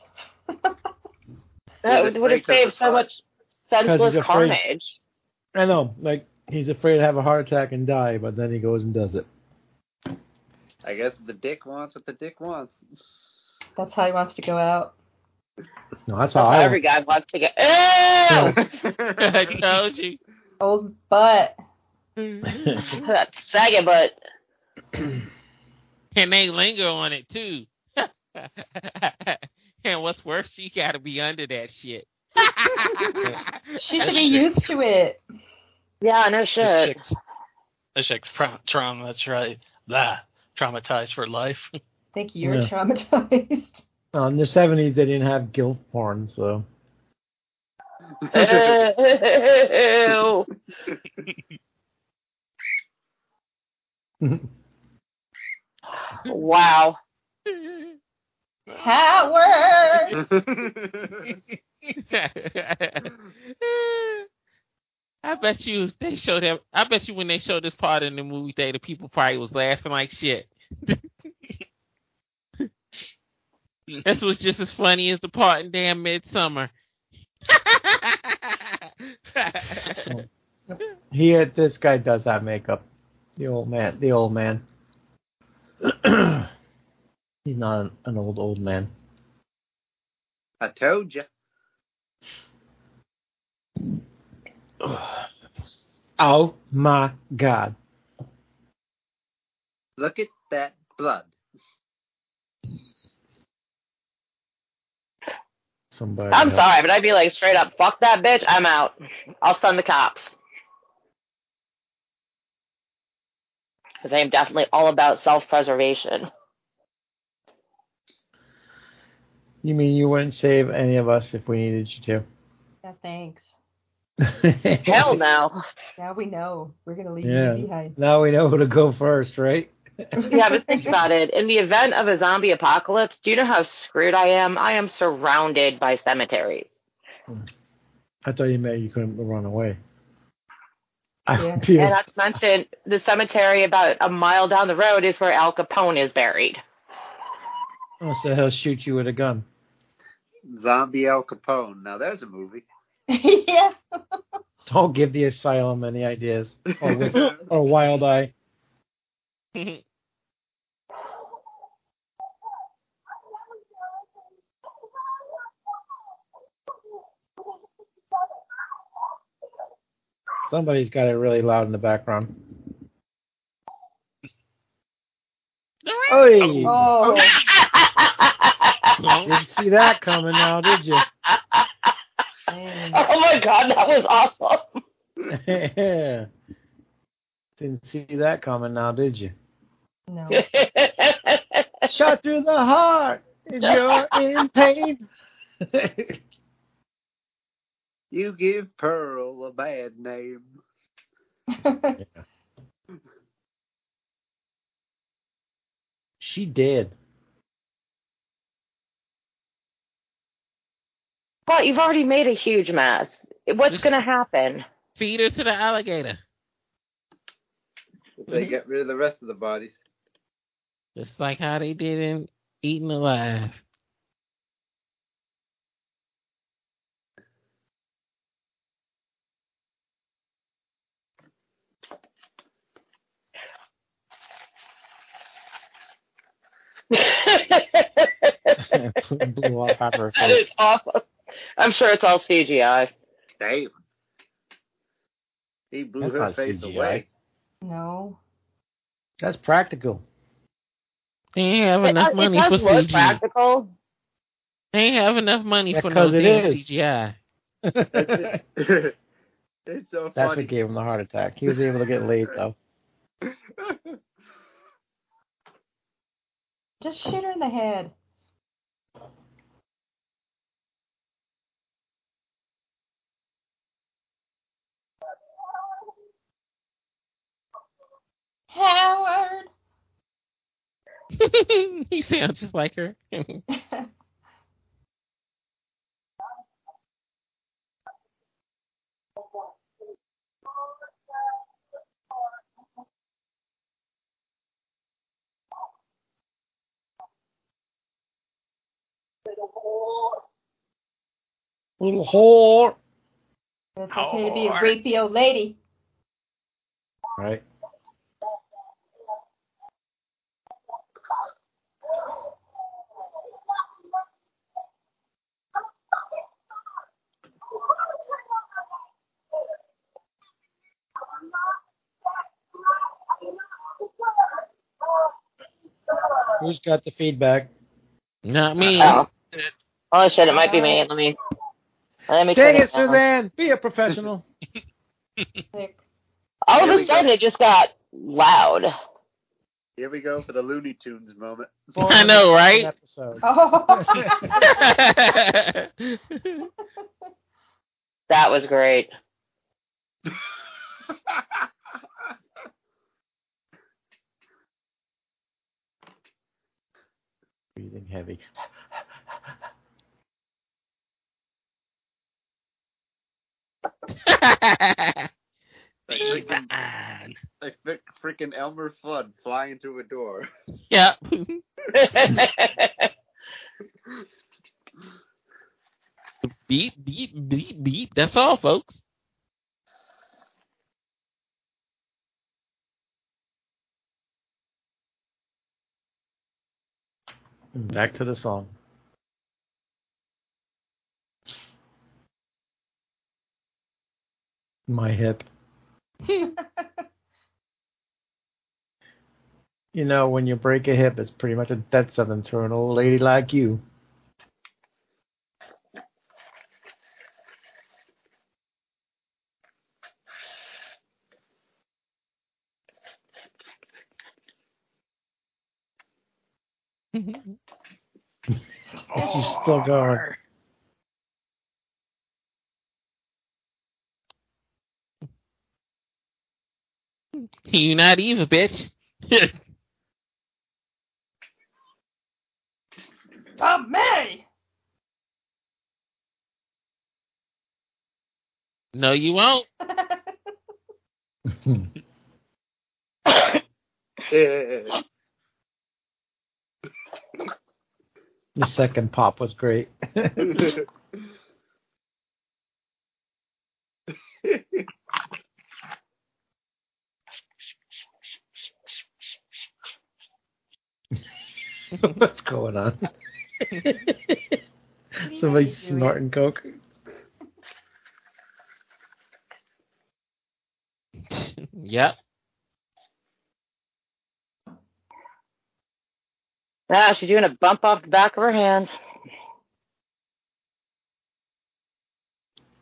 That would have saved so much senseless carnage. I know, like he's afraid to have a heart attack and die, but then he goes and does it. I guess the dick wants what the dick wants. That's how he wants to go out. No, that's how every guy wants to go. Ew! I told you, old butt. That saggy butt. And they linger on it too. And what's worse, she gotta be under that shit. She should be used to it. Yeah, no shit. That chick's trauma. That's right. Blah. Traumatized for life. I think you're traumatized. In the 70s, they didn't have guilt porn, so. Wow. Howard! I bet you when they showed this part in the movie theater, people probably was laughing like shit. This was just as funny as the part in damn Midsummer. This guy does have makeup. The old man. He's not an old man. I told you. Oh my God! Look at that blood. Somebody. I'm sorry, but I'd be like straight up, fuck that bitch. I'm out. I'll send the cops. Because I am definitely all about self-preservation. You mean you wouldn't save any of us if we needed you to? Yeah, thanks. Hell no. Now we know. We're going to leave you behind. Now we know who to go first, right? Yeah, but think about it. In the event of a zombie apocalypse, do you know how screwed I am? I am surrounded by cemeteries. I thought you meant you couldn't run away. Yeah. And not to mention, the cemetery about a mile down the road is where Al Capone is buried. Oh, so he'll shoot you with a gun. Zombie Al Capone. Now there's a movie. Yeah. Don't give the asylum any ideas. Or Wild Eye. Somebody's got it really loud in the background. Oy. Oh. Didn't see that coming now, did you? Oh my God, that was awesome. Yeah. Didn't see that coming now, did you? No. Shot through the heart, and you're in pain. You give Pearl a bad name. Yeah. She did. But you've already made a huge mess. What's going to happen? Feed her to the alligator. They get rid of the rest of the bodies. Just like how they did in Eaten Alive. Blew off her face. That is awesome. I'm sure it's all CGI. Damn. He blew her face away. No. That's practical. They ain't have enough money for CGI. Practical. They ain't have enough money for no damn CGI. It's so funny. That's what gave him the heart attack. He was able to get laid though. Just shoot her in the head. Howard. He sounds just like her. Little whore. It's okay to be a rapey old lady. Right. Who's got the feedback? Not me. Uh-oh. Oh shit! It might be me. Let me. Dang it, Suzanne! Be a professional. All of a sudden, it just got loud. Here we go for the Looney Tunes moment. I know, right? That was great. Breathing heavy. Like freaking Elmer Fudd flying through a door. Yeah. Beep, beep, beep, beep. That's all, folks. Back to the song. My hip. You know, when you break a hip, it's pretty much a death sentence for an old lady like you. She's still going. You not either, bitch. I'm me. No, you won't. The second pop was great. What's going on? Somebody's snorting coke. Yep. Ah, she's doing a bump off the back of her hand.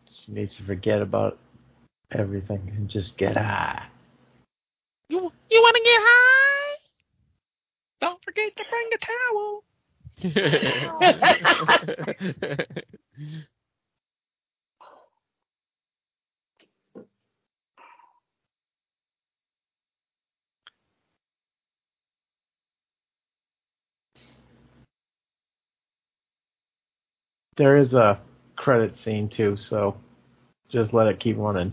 She needs to forget about everything and just get high. You want to get high? Don't forget to bring a towel. There is a credit scene too, so just let it keep running.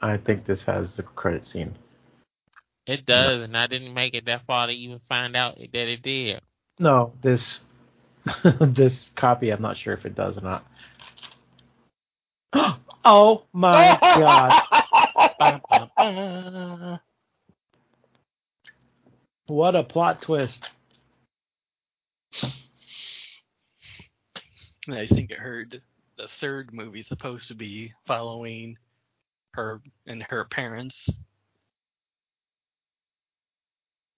I think this has the credit scene. It does, and I didn't make it that far to even find out that it did. No, this this copy, I'm not sure if it does or not. Oh my God. What a plot twist. I think it heard the third movie supposed to be following her and her parents.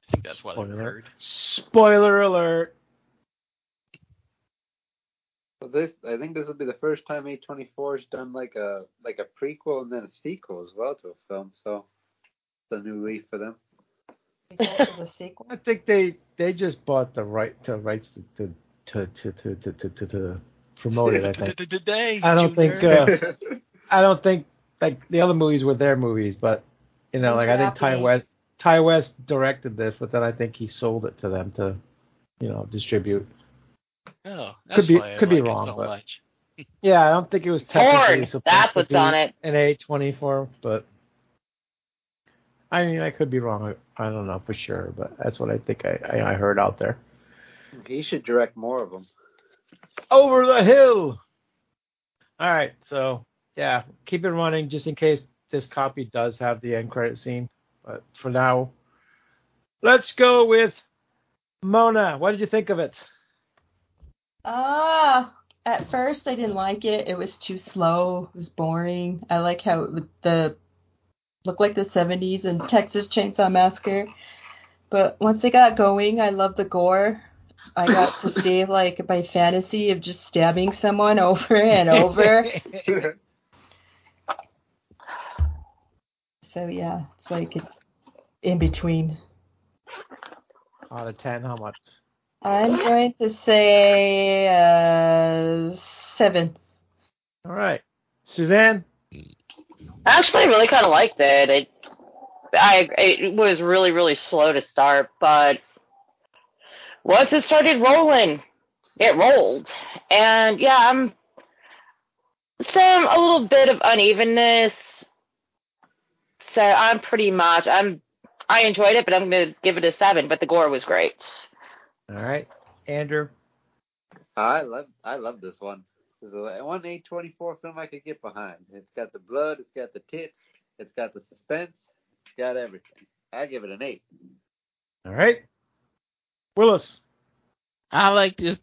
I think that's what I heard. Spoiler alert! So this, I think this will be the first time A24 has done like a prequel and then a sequel as well to a film, so it's a new leaf for them. I think they just bought the rights to promote it, I think. Today, I don't think like the other movies were their movies, but you know, like I think Ty West directed this, but then I think he sold it to them to, you know, distribute. Oh, that's could be wrong, so but much. Yeah, I don't think it was technically supposed that's what's to be on it. An A24, but I mean, I could be wrong. I don't know for sure, but that's what I think I heard out there. He should direct more of them. Over the hill. All right, so yeah, keep it running just in case this copy does have the end credit scene. But for now, let's go with Mona. What did you think of it? At first I didn't like it. It was too slow. It was boring. I like how it looked like the 70s and Texas Chainsaw Massacre. But once it got going, I loved the gore. I got to see like my fantasy of just stabbing someone over and over. So yeah, it's like it's in between. Out of 10, how much? I'm going to say 7. All right, Suzanne. Actually, I really kind of liked it. It was really, really slow to start, but once it started rolling, it rolled. And yeah, a little bit of unevenness. So I enjoyed it, but I'm going to give it a 7, but the gore was great. All right. Andrew? I love this one. It's the one A24 film I could get behind. It's got the blood, it's got the tits, it's got the suspense, it's got everything. I give it an 8. All right. Willis? I like this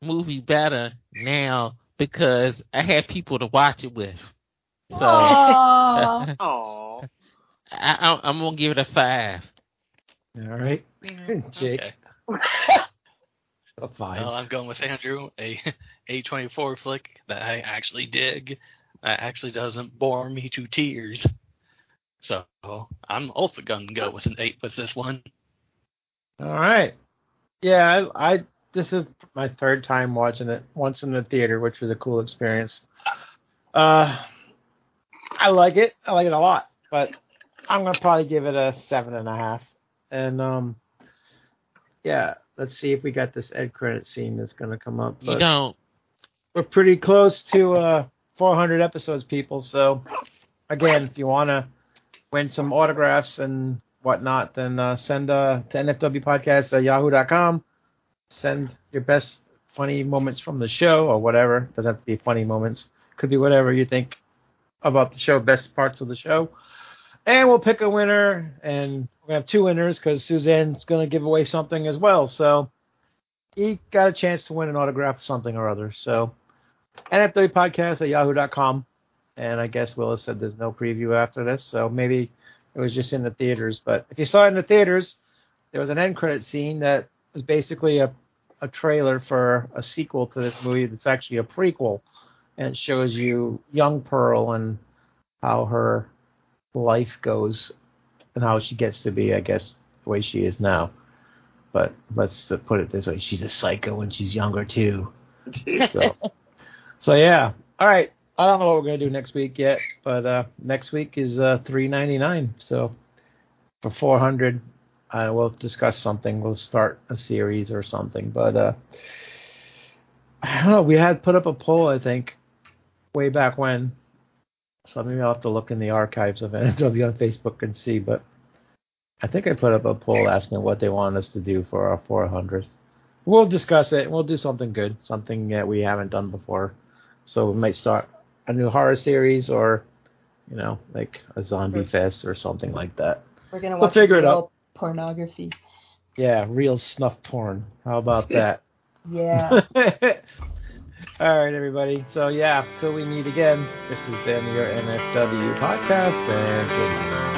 movie better now because I had people to watch it with. So. Aww. I'm going to give it a 5. All right. Jake. Okay. A 5. Well, I'm going with Andrew. A A24 flick that I actually dig. That actually doesn't bore me to tears. So I'm also going to go with an 8 with this one. All right. Yeah, I this is my third time watching it. Once in the theater, which was a cool experience. I like it. I like it a lot. But I'm going to probably give it a 7.5. And, yeah, let's see if we got this end credit scene that's going to come up. But you don't. We're pretty close to 400 episodes, people. So, again, if you want to win some autographs and whatnot, then send to nfwpodcast@yahoo.com. Send your best funny moments from the show or whatever. Doesn't have to be funny moments. Could be whatever you think about the show, best parts of the show. And we'll pick a winner, and we're going to have 2 winners because Suzanne's going to give away something as well. So you got a chance to win an autograph or something or other. So nfwpodcast@yahoo.com. and I guess Willis said there's no preview after this, so maybe it was just in the theaters. But if you saw it in the theaters, there was an end credit scene that was basically a trailer for a sequel to this movie that's actually a prequel, and it shows you young Pearl and how her life goes and how she gets to be, I guess, the way she is now. But let's put it this way, she's a psycho and she's younger too. So yeah. All right. I don't know what we're going to do next week yet, but next week is $3.99. So for $400, we'll discuss something. We'll start a series or something. But I don't know. We had put up a poll, I think, way back when. So maybe I'll have to look in the archives of NW on Facebook and see. But I think I put up a poll asking what they want us to do for our 400th. We'll discuss it. We'll do something good, something that we haven't done before. So we might start a new horror series or, you know, like a zombie fest or something like that. We're going to watch real pornography. Yeah, real snuff porn. How about that? Yeah. All right, everybody. So, yeah, till we meet again, this has been your NFW podcast, and good night.